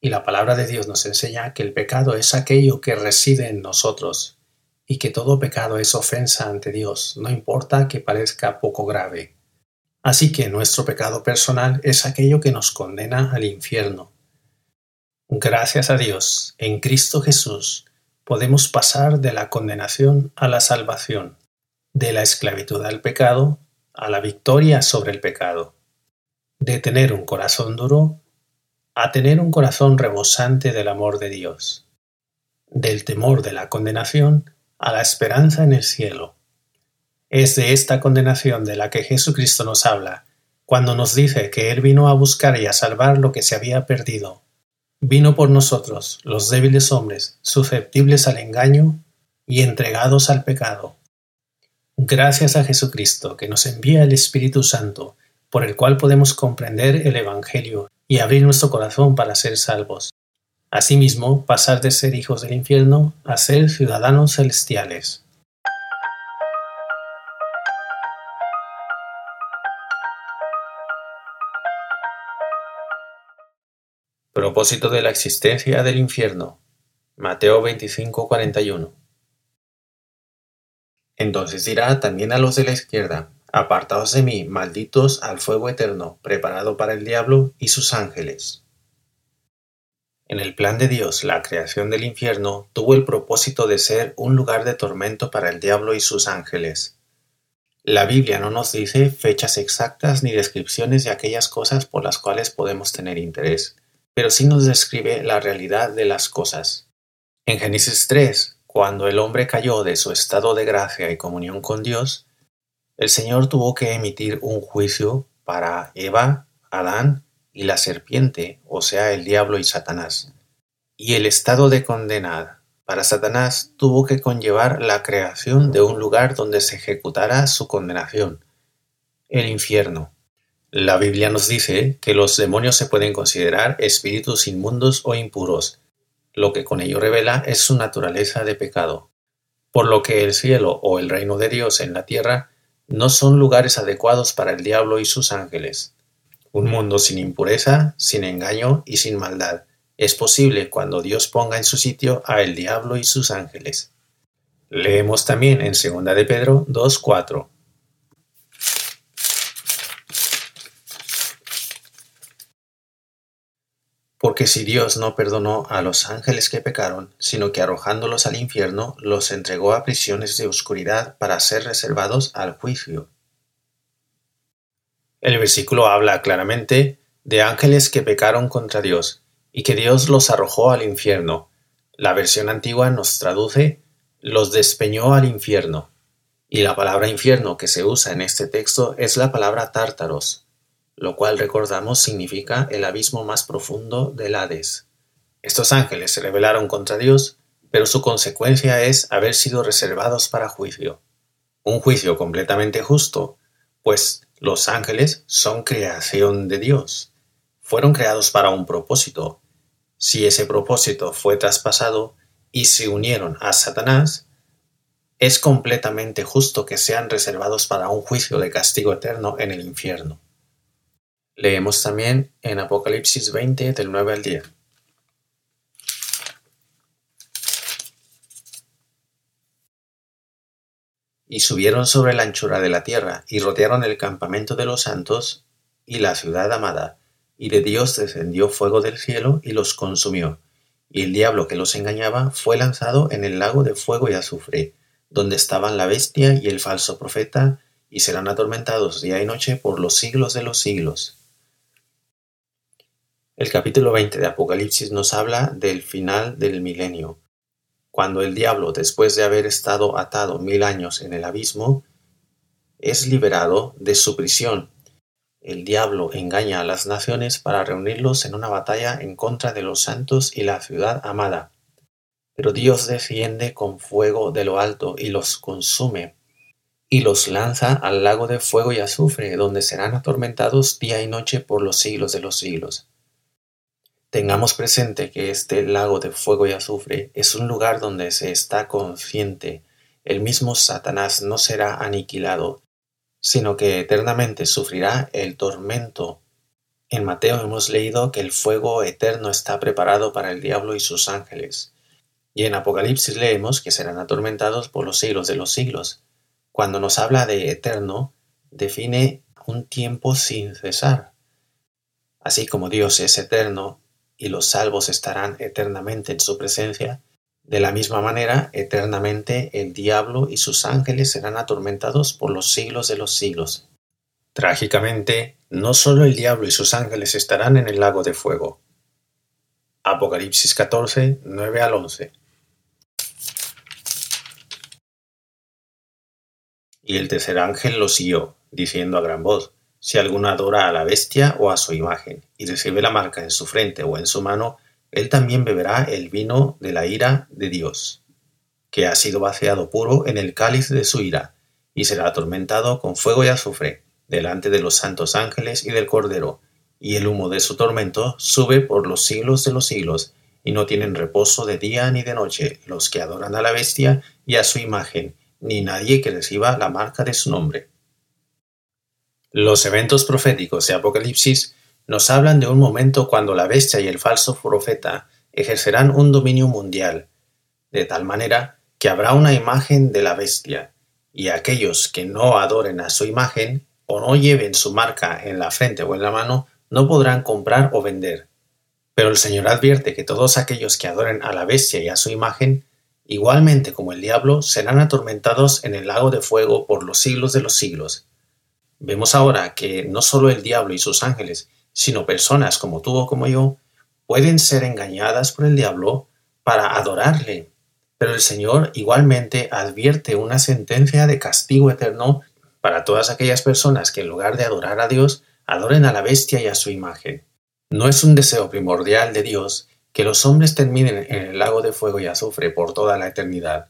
Y la palabra de Dios nos enseña que el pecado es aquello que reside en nosotros y que todo pecado es ofensa ante Dios, no importa que parezca poco grave. Así que nuestro pecado personal es aquello que nos condena al infierno. Gracias a Dios, en Cristo Jesús, podemos pasar de la condenación a la salvación, de la esclavitud al pecado a la victoria sobre el pecado, de tener un corazón duro a tener un corazón rebosante del amor de Dios, del temor de la condenación a la esperanza en el cielo. Es de esta condenación de la que Jesucristo nos habla cuando nos dice que Él vino a buscar y a salvar lo que se había perdido. Vino por nosotros, los débiles hombres, susceptibles al engaño y entregados al pecado. Gracias a Jesucristo que nos envía el Espíritu Santo, por el cual podemos comprender el Evangelio y abrir nuestro corazón para ser salvos. Asimismo, pasar de ser hijos del infierno a ser ciudadanos celestiales. Propósito de la existencia del infierno. Mateo 25:41. Entonces dirá también a los de la izquierda: apartaos de mí, malditos, al fuego eterno, preparado para el diablo y sus ángeles. En el plan de Dios, la creación del infierno tuvo el propósito de ser un lugar de tormento para el diablo y sus ángeles. La Biblia no nos dice fechas exactas ni descripciones de aquellas cosas por las cuales podemos tener interés, pero sí nos describe la realidad de las cosas. En Génesis 3, cuando el hombre cayó de su estado de gracia y comunión con Dios, el Señor tuvo que emitir un juicio para Eva, Adán y la serpiente, o sea, el diablo y Satanás. Y el estado de condenada para Satanás tuvo que conllevar la creación de un lugar donde se ejecutara su condenación, el infierno. La Biblia nos dice que los demonios se pueden considerar espíritus inmundos o impuros, lo que con ello revela es su naturaleza de pecado, por lo que el cielo o el reino de Dios en la tierra no son lugares adecuados para el diablo y sus ángeles. Un mundo sin impureza, sin engaño y sin maldad es posible cuando Dios ponga en su sitio a el diablo y sus ángeles. Leemos también en Segunda de Pedro 2:4. Porque si Dios no perdonó a los ángeles que pecaron, sino que arrojándolos al infierno, los entregó a prisiones de oscuridad para ser reservados al juicio. El versículo habla claramente de ángeles que pecaron contra Dios y que Dios los arrojó al infierno. La versión antigua nos traduce «los despeñó al infierno», y la palabra infierno que se usa en este texto es la palabra tártaros, lo cual recordamos significa el abismo más profundo del Hades. Estos ángeles se rebelaron contra Dios, pero su consecuencia es haber sido reservados para juicio. Un juicio completamente justo, pues los ángeles son creación de Dios. Fueron creados para un propósito. Si ese propósito fue traspasado y se unieron a Satanás, es completamente justo que sean reservados para un juicio de castigo eterno en el infierno. Leemos también en Apocalipsis 20, del 9 al 10. Y subieron sobre la anchura de la tierra, y rodearon el campamento de los santos y la ciudad amada, y de Dios descendió fuego del cielo y los consumió. Y el diablo que los engañaba fue lanzado en el lago de fuego y azufre, donde estaban la bestia y el falso profeta, y serán atormentados día y noche por los siglos de los siglos. El capítulo 20 de Apocalipsis nos habla del final del milenio, cuando el diablo, después de haber estado atado 1000 años en el abismo, es liberado de su prisión. El diablo engaña a las naciones para reunirlos en una batalla en contra de los santos y la ciudad amada. Pero Dios desciende con fuego de lo alto y los consume, y los lanza al lago de fuego y azufre, donde serán atormentados día y noche por los siglos de los siglos. Tengamos presente que este lago de fuego y azufre es un lugar donde se está consciente. El mismo Satanás no será aniquilado, sino que eternamente sufrirá el tormento. En Mateo hemos leído que el fuego eterno está preparado para el diablo y sus ángeles. Y en Apocalipsis leemos que serán atormentados por los siglos de los siglos. Cuando nos habla de eterno, define un tiempo sin cesar. Así como Dios es eterno, y los salvos estarán eternamente en su presencia, de la misma manera, eternamente el diablo y sus ángeles serán atormentados por los siglos de los siglos. Trágicamente, no solo el diablo y sus ángeles estarán en el lago de fuego. Apocalipsis 14, 9 al 11. Y el tercer ángel lo siguió, diciendo a gran voz: Si alguno adora a la bestia o a su imagen, y recibe la marca en su frente o en su mano, él también beberá el vino de la ira de Dios, que ha sido vaciado puro en el cáliz de su ira, y será atormentado con fuego y azufre, delante de los santos ángeles y del Cordero, y el humo de su tormento sube por los siglos de los siglos, y no tienen reposo de día ni de noche los que adoran a la bestia y a su imagen, ni nadie que reciba la marca de su nombre. Los eventos proféticos de Apocalipsis nos hablan de un momento cuando la bestia y el falso profeta ejercerán un dominio mundial, de tal manera que habrá una imagen de la bestia, y aquellos que no adoren a su imagen o no lleven su marca en la frente o en la mano no podrán comprar o vender. Pero el Señor advierte que todos aquellos que adoren a la bestia y a su imagen, igualmente como el diablo, serán atormentados en el lago de fuego por los siglos de los siglos. Vemos ahora que no solo el diablo y sus ángeles, sino personas como tú o como yo, pueden ser engañadas por el diablo para adorarle. Pero el Señor igualmente advierte una sentencia de castigo eterno para todas aquellas personas que en lugar de adorar a Dios, adoren a la bestia y a su imagen. No es un deseo primordial de Dios que los hombres terminen en el lago de fuego y azufre por toda la eternidad.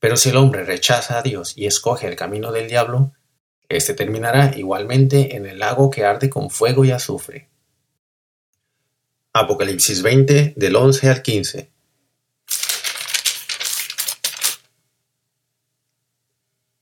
Pero si el hombre rechaza a Dios y escoge el camino del diablo, este terminará igualmente en el lago que arde con fuego y azufre. Apocalipsis 20, del 11 al 15.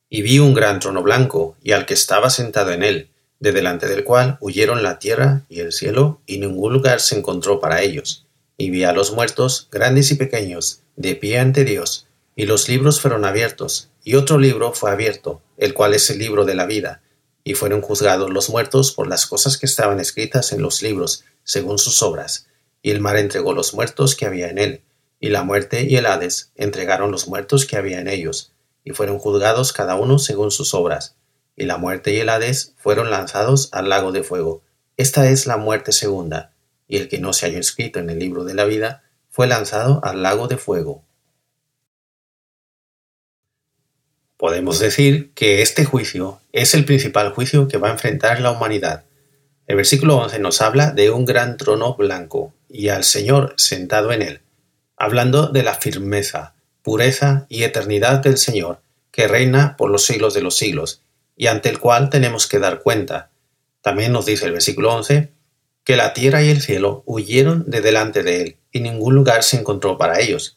Y vi un gran trono blanco, y al que estaba sentado en él, de delante del cual huyeron la tierra y el cielo, y ningún lugar se encontró para ellos. Y vi a los muertos, grandes y pequeños, de pie ante Dios, y los libros fueron abiertos, y otro libro fue abierto, el cual es el libro de la vida, y fueron juzgados los muertos por las cosas que estaban escritas en los libros, según sus obras. Y el mar entregó los muertos que había en él, y la muerte y el Hades entregaron los muertos que había en ellos, y fueron juzgados cada uno según sus obras. Y la muerte y el Hades fueron lanzados al lago de fuego. Esta es la muerte segunda, y el que no se halló escrito en el libro de la vida fue lanzado al lago de fuego. Podemos decir que este juicio es el principal juicio que va a enfrentar la humanidad. El versículo 11 nos habla de un gran trono blanco y al Señor sentado en él, hablando de la firmeza, pureza y eternidad del Señor, que reina por los siglos de los siglos y ante el cual tenemos que dar cuenta. También nos dice el versículo 11 que la tierra y el cielo huyeron de delante de él y ningún lugar se encontró para ellos.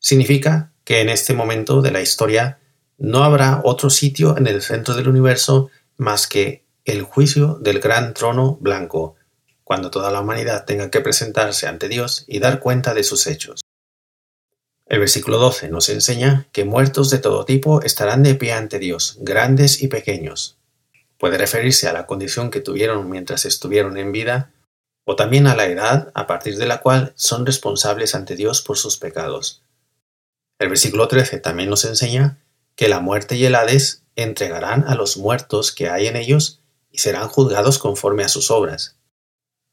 Significa que en este momento de la historia no habrá otro sitio en el centro del universo más que el juicio del gran trono blanco, cuando toda la humanidad tenga que presentarse ante Dios y dar cuenta de sus hechos. El versículo 12 nos enseña que muertos de todo tipo estarán de pie ante Dios, grandes y pequeños. Puede referirse a la condición que tuvieron mientras estuvieron en vida, o también a la edad a partir de la cual son responsables ante Dios por sus pecados. El versículo 13 también nos enseña que la muerte y el Hades entregarán a los muertos que hay en ellos y serán juzgados conforme a sus obras.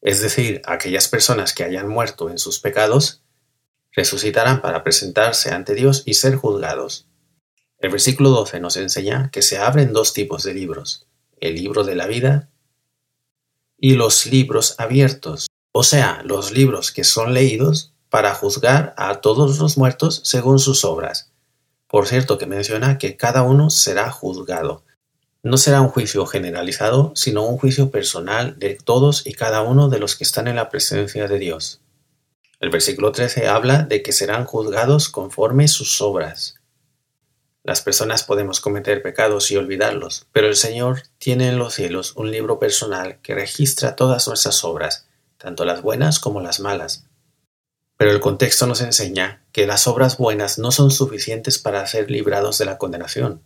Es decir, aquellas personas que hayan muerto en sus pecados resucitarán para presentarse ante Dios y ser juzgados. El versículo 12 nos enseña que se abren dos tipos de libros, el libro de la vida y los libros abiertos, o sea, los libros que son leídos para juzgar a todos los muertos según sus obras. Por cierto que menciona que cada uno será juzgado. No será un juicio generalizado, sino un juicio personal de todos y cada uno de los que están en la presencia de Dios. El versículo 13 habla de que serán juzgados conforme sus obras. Las personas podemos cometer pecados y olvidarlos, pero el Señor tiene en los cielos un libro personal que registra todas nuestras obras, tanto las buenas como las malas. Pero el contexto nos enseña que las obras buenas no son suficientes para ser librados de la condenación.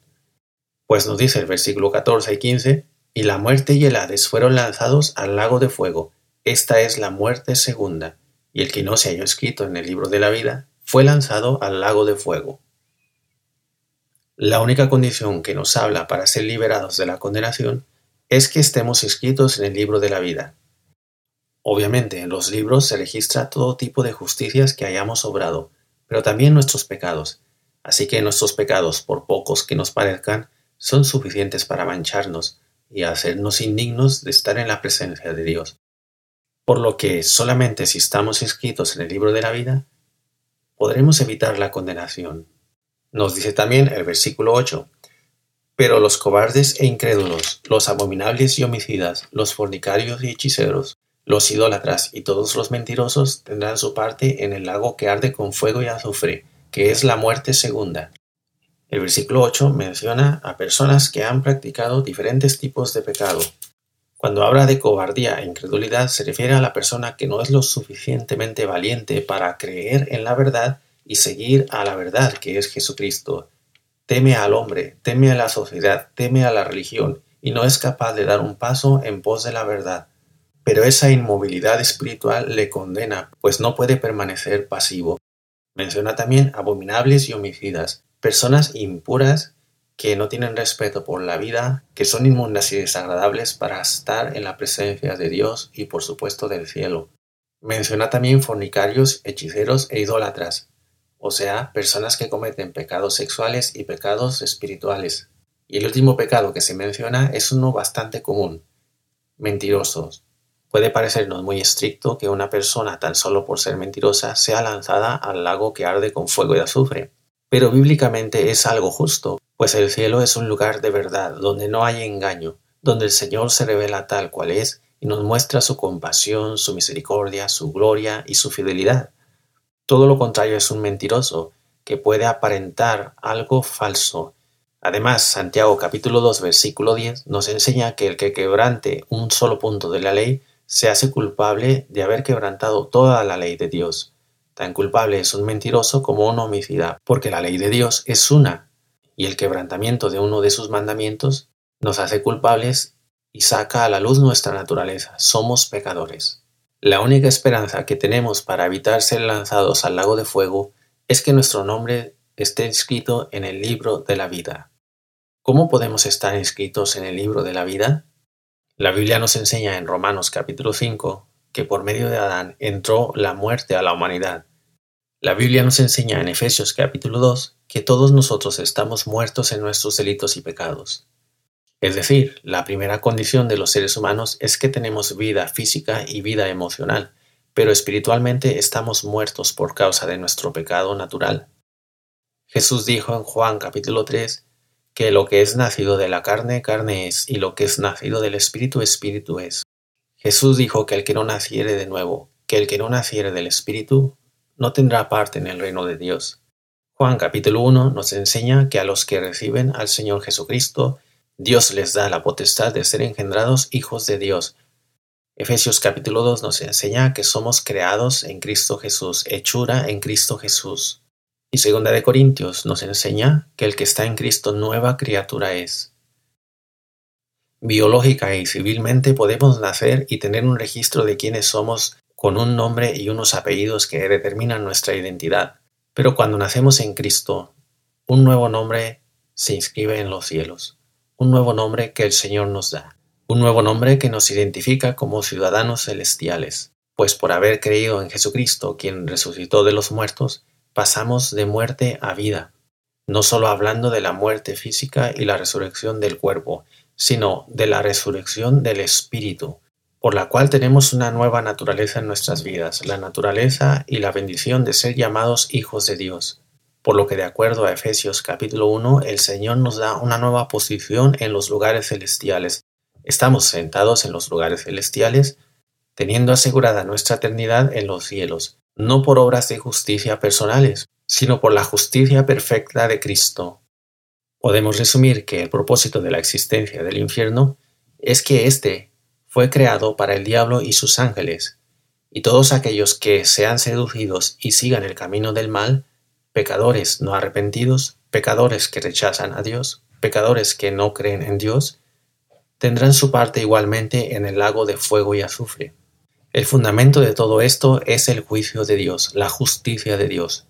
Pues nos dice el versículo 14 y 15, «Y la muerte y el Hades fueron lanzados al lago de fuego. Esta es la muerte segunda, y el que no se halló escrito en el libro de la vida fue lanzado al lago de fuego». La única condición que nos habla para ser liberados de la condenación es que estemos escritos en el libro de la vida. Obviamente, en los libros se registra todo tipo de justicias que hayamos obrado, pero también nuestros pecados. Así que nuestros pecados, por pocos que nos parezcan, son suficientes para mancharnos y hacernos indignos de estar en la presencia de Dios. Por lo que solamente si estamos inscritos en el libro de la vida, podremos evitar la condenación. Nos dice también el versículo 8, «Pero los cobardes e incrédulos, los abominables y homicidas, los fornicarios y hechiceros, los idólatras y todos los mentirosos tendrán su parte en el lago que arde con fuego y azufre, que es la muerte segunda». El versículo 8 menciona a personas que han practicado diferentes tipos de pecado. Cuando habla de cobardía e incredulidad se refiere a la persona que no es lo suficientemente valiente para creer en la verdad y seguir a la verdad que es Jesucristo. Teme al hombre, teme a la sociedad, teme a la religión y no es capaz de dar un paso en pos de la verdad. Pero esa inmovilidad espiritual le condena, pues no puede permanecer pasivo. Menciona también abominables y homicidas. Personas impuras que no tienen respeto por la vida, que son inmundas y desagradables para estar en la presencia de Dios y por supuesto del cielo. Menciona también fornicarios, hechiceros e idólatras, o sea, personas que cometen pecados sexuales y pecados espirituales. Y el último pecado que se menciona es uno bastante común, mentirosos. Puede parecernos muy estricto que una persona tan solo por ser mentirosa sea lanzada al lago que arde con fuego y azufre. Pero bíblicamente es algo justo, pues el cielo es un lugar de verdad, donde no hay engaño, donde el Señor se revela tal cual es y nos muestra su compasión, su misericordia, su gloria y su fidelidad. Todo lo contrario es un mentiroso, que puede aparentar algo falso. Además, Santiago capítulo 2, versículo 10, nos enseña que el que quebrante un solo punto de la ley se hace culpable de haber quebrantado toda la ley de Dios. Tan culpable es un mentiroso como un homicida, porque la ley de Dios es una, y el quebrantamiento de uno de sus mandamientos nos hace culpables y saca a la luz nuestra naturaleza. Somos pecadores. La única esperanza que tenemos para evitar ser lanzados al lago de fuego es que nuestro nombre esté inscrito en el libro de la vida. ¿Cómo podemos estar inscritos en el libro de la vida? La Biblia nos enseña en Romanos capítulo 5, que por medio de Adán entró la muerte a la humanidad. La Biblia nos enseña en Efesios capítulo 2 que todos nosotros estamos muertos en nuestros delitos y pecados. Es decir, la primera condición de los seres humanos es que tenemos vida física y vida emocional, pero espiritualmente estamos muertos por causa de nuestro pecado natural. Jesús dijo en Juan capítulo 3 que lo que es nacido de la carne, carne es, y lo que es nacido del espíritu, espíritu es. Jesús dijo que el que no naciere de nuevo, que el que no naciere del Espíritu, no tendrá parte en el reino de Dios. Juan capítulo 1 nos enseña que a los que reciben al Señor Jesucristo, Dios les da la potestad de ser engendrados hijos de Dios. Efesios capítulo 2 nos enseña que somos creados en Cristo Jesús, hechura en Cristo Jesús. Y Segunda de Corintios nos enseña que el que está en Cristo nueva criatura es. Biológica y civilmente podemos nacer y tener un registro de quiénes somos con un nombre y unos apellidos que determinan nuestra identidad. Pero cuando nacemos en Cristo, un nuevo nombre se inscribe en los cielos, un nuevo nombre que el Señor nos da, un nuevo nombre que nos identifica como ciudadanos celestiales, pues por haber creído en Jesucristo, quien resucitó de los muertos, pasamos de muerte a vida, no solo hablando de la muerte física y la resurrección del cuerpo, sino de la resurrección del Espíritu, por la cual tenemos una nueva naturaleza en nuestras vidas, la naturaleza y la bendición de ser llamados hijos de Dios. Por lo que de acuerdo a Efesios capítulo 1, el Señor nos da una nueva posición en los lugares celestiales. Estamos sentados en los lugares celestiales, teniendo asegurada nuestra eternidad en los cielos, no por obras de justicia personales, sino por la justicia perfecta de Cristo. Podemos resumir que el propósito de la existencia del infierno es que éste fue creado para el diablo y sus ángeles, y todos aquellos que sean seducidos y sigan el camino del mal, pecadores no arrepentidos, pecadores que rechazan a Dios, pecadores que no creen en Dios, tendrán su parte igualmente en el lago de fuego y azufre. El fundamento de todo esto es el juicio de Dios, la justicia de Dios.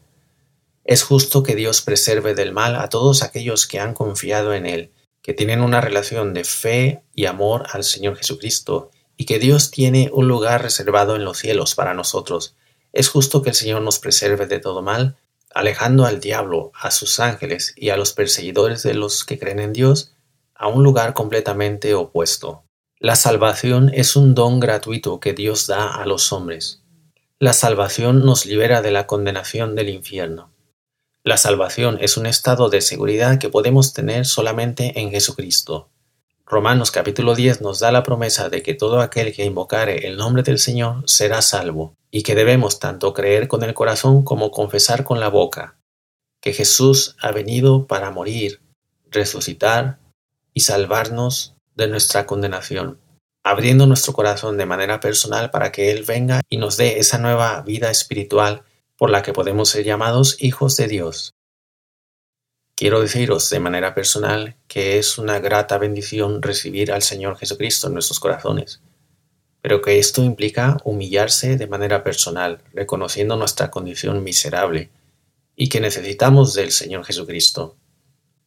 Es justo que Dios preserve del mal a todos aquellos que han confiado en Él, que tienen una relación de fe y amor al Señor Jesucristo, y que Dios tiene un lugar reservado en los cielos para nosotros. Es justo que el Señor nos preserve de todo mal, alejando al diablo, a sus ángeles y a los perseguidores de los que creen en Dios, a un lugar completamente opuesto. La salvación es un don gratuito que Dios da a los hombres. La salvación nos libera de la condenación del infierno. La salvación es un estado de seguridad que podemos tener solamente en Jesucristo. Romanos capítulo 10 nos da la promesa de que todo aquel que invocare el nombre del Señor será salvo, y que debemos tanto creer con el corazón como confesar con la boca, que Jesús ha venido para morir, resucitar y salvarnos de nuestra condenación, abriendo nuestro corazón de manera personal para que Él venga y nos dé esa nueva vida espiritual por la que podemos ser llamados hijos de Dios. Quiero deciros de manera personal que es una grata bendición recibir al Señor Jesucristo en nuestros corazones, pero que esto implica humillarse de manera personal, reconociendo nuestra condición miserable y que necesitamos del Señor Jesucristo.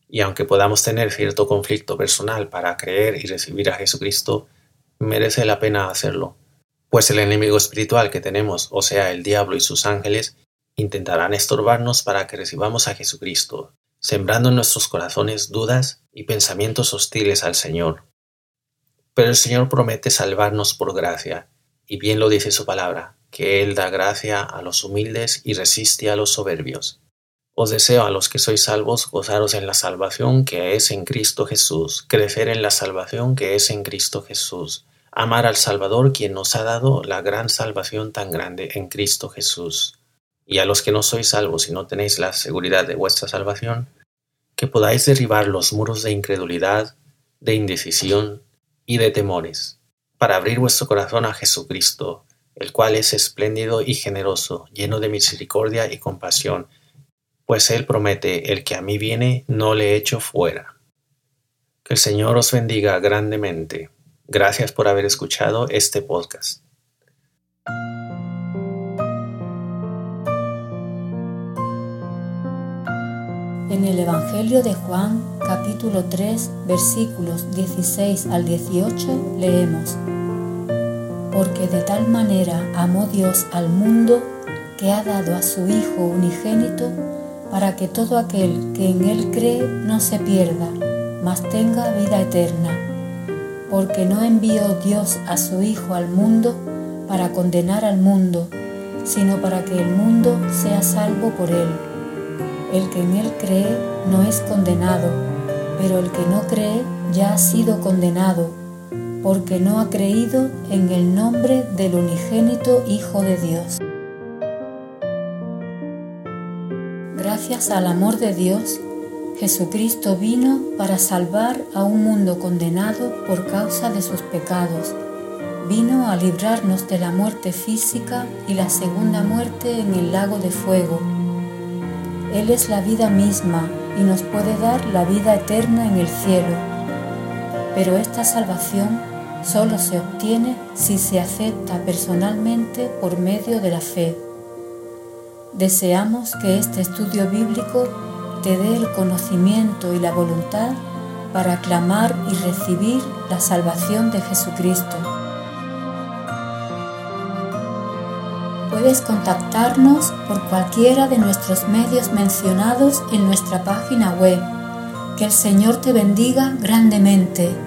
Y aunque podamos tener cierto conflicto personal para creer y recibir a Jesucristo, merece la pena hacerlo. Pues el enemigo espiritual que tenemos, o sea, el diablo y sus ángeles, intentarán estorbarnos para que recibamos a Jesucristo, sembrando en nuestros corazones dudas y pensamientos hostiles al Señor. Pero el Señor promete salvarnos por gracia, y bien lo dice su palabra, que Él da gracia a los humildes y resiste a los soberbios. Os deseo a los que sois salvos gozaros en la salvación que es en Cristo Jesús, crecer en la salvación que es en Cristo Jesús, amar al Salvador quien nos ha dado la gran salvación tan grande en Cristo Jesús. Y a los que no sois salvos y no tenéis la seguridad de vuestra salvación, que podáis derribar los muros de incredulidad, de indecisión y de temores, para abrir vuestro corazón a Jesucristo, el cual es espléndido y generoso, lleno de misericordia y compasión, pues Él promete, el que a mí viene no le echo fuera. Que el Señor os bendiga grandemente. Gracias por haber escuchado este podcast. En el Evangelio de Juan, capítulo 3, versículos 16 al 18, leemos: Porque de tal manera amó Dios al mundo, que ha dado a su Hijo unigénito, para que todo aquel que en Él cree no se pierda, mas tenga vida eterna. Porque no envió Dios a su Hijo al mundo para condenar al mundo, sino para que el mundo sea salvo por Él. El que en Él cree no es condenado, pero el que no cree ya ha sido condenado, porque no ha creído en el nombre del unigénito Hijo de Dios. Gracias al amor de Dios, Jesucristo vino para salvar a un mundo condenado por causa de sus pecados. Vino a librarnos de la muerte física y la segunda muerte en el lago de fuego. Él es la vida misma y nos puede dar la vida eterna en el cielo. Pero esta salvación solo se obtiene si se acepta personalmente por medio de la fe. Deseamos que este estudio bíblico te dé el conocimiento y la voluntad para clamar y recibir la salvación de Jesucristo. Puedes contactarnos por cualquiera de nuestros medios mencionados en nuestra página web. Que el Señor te bendiga grandemente.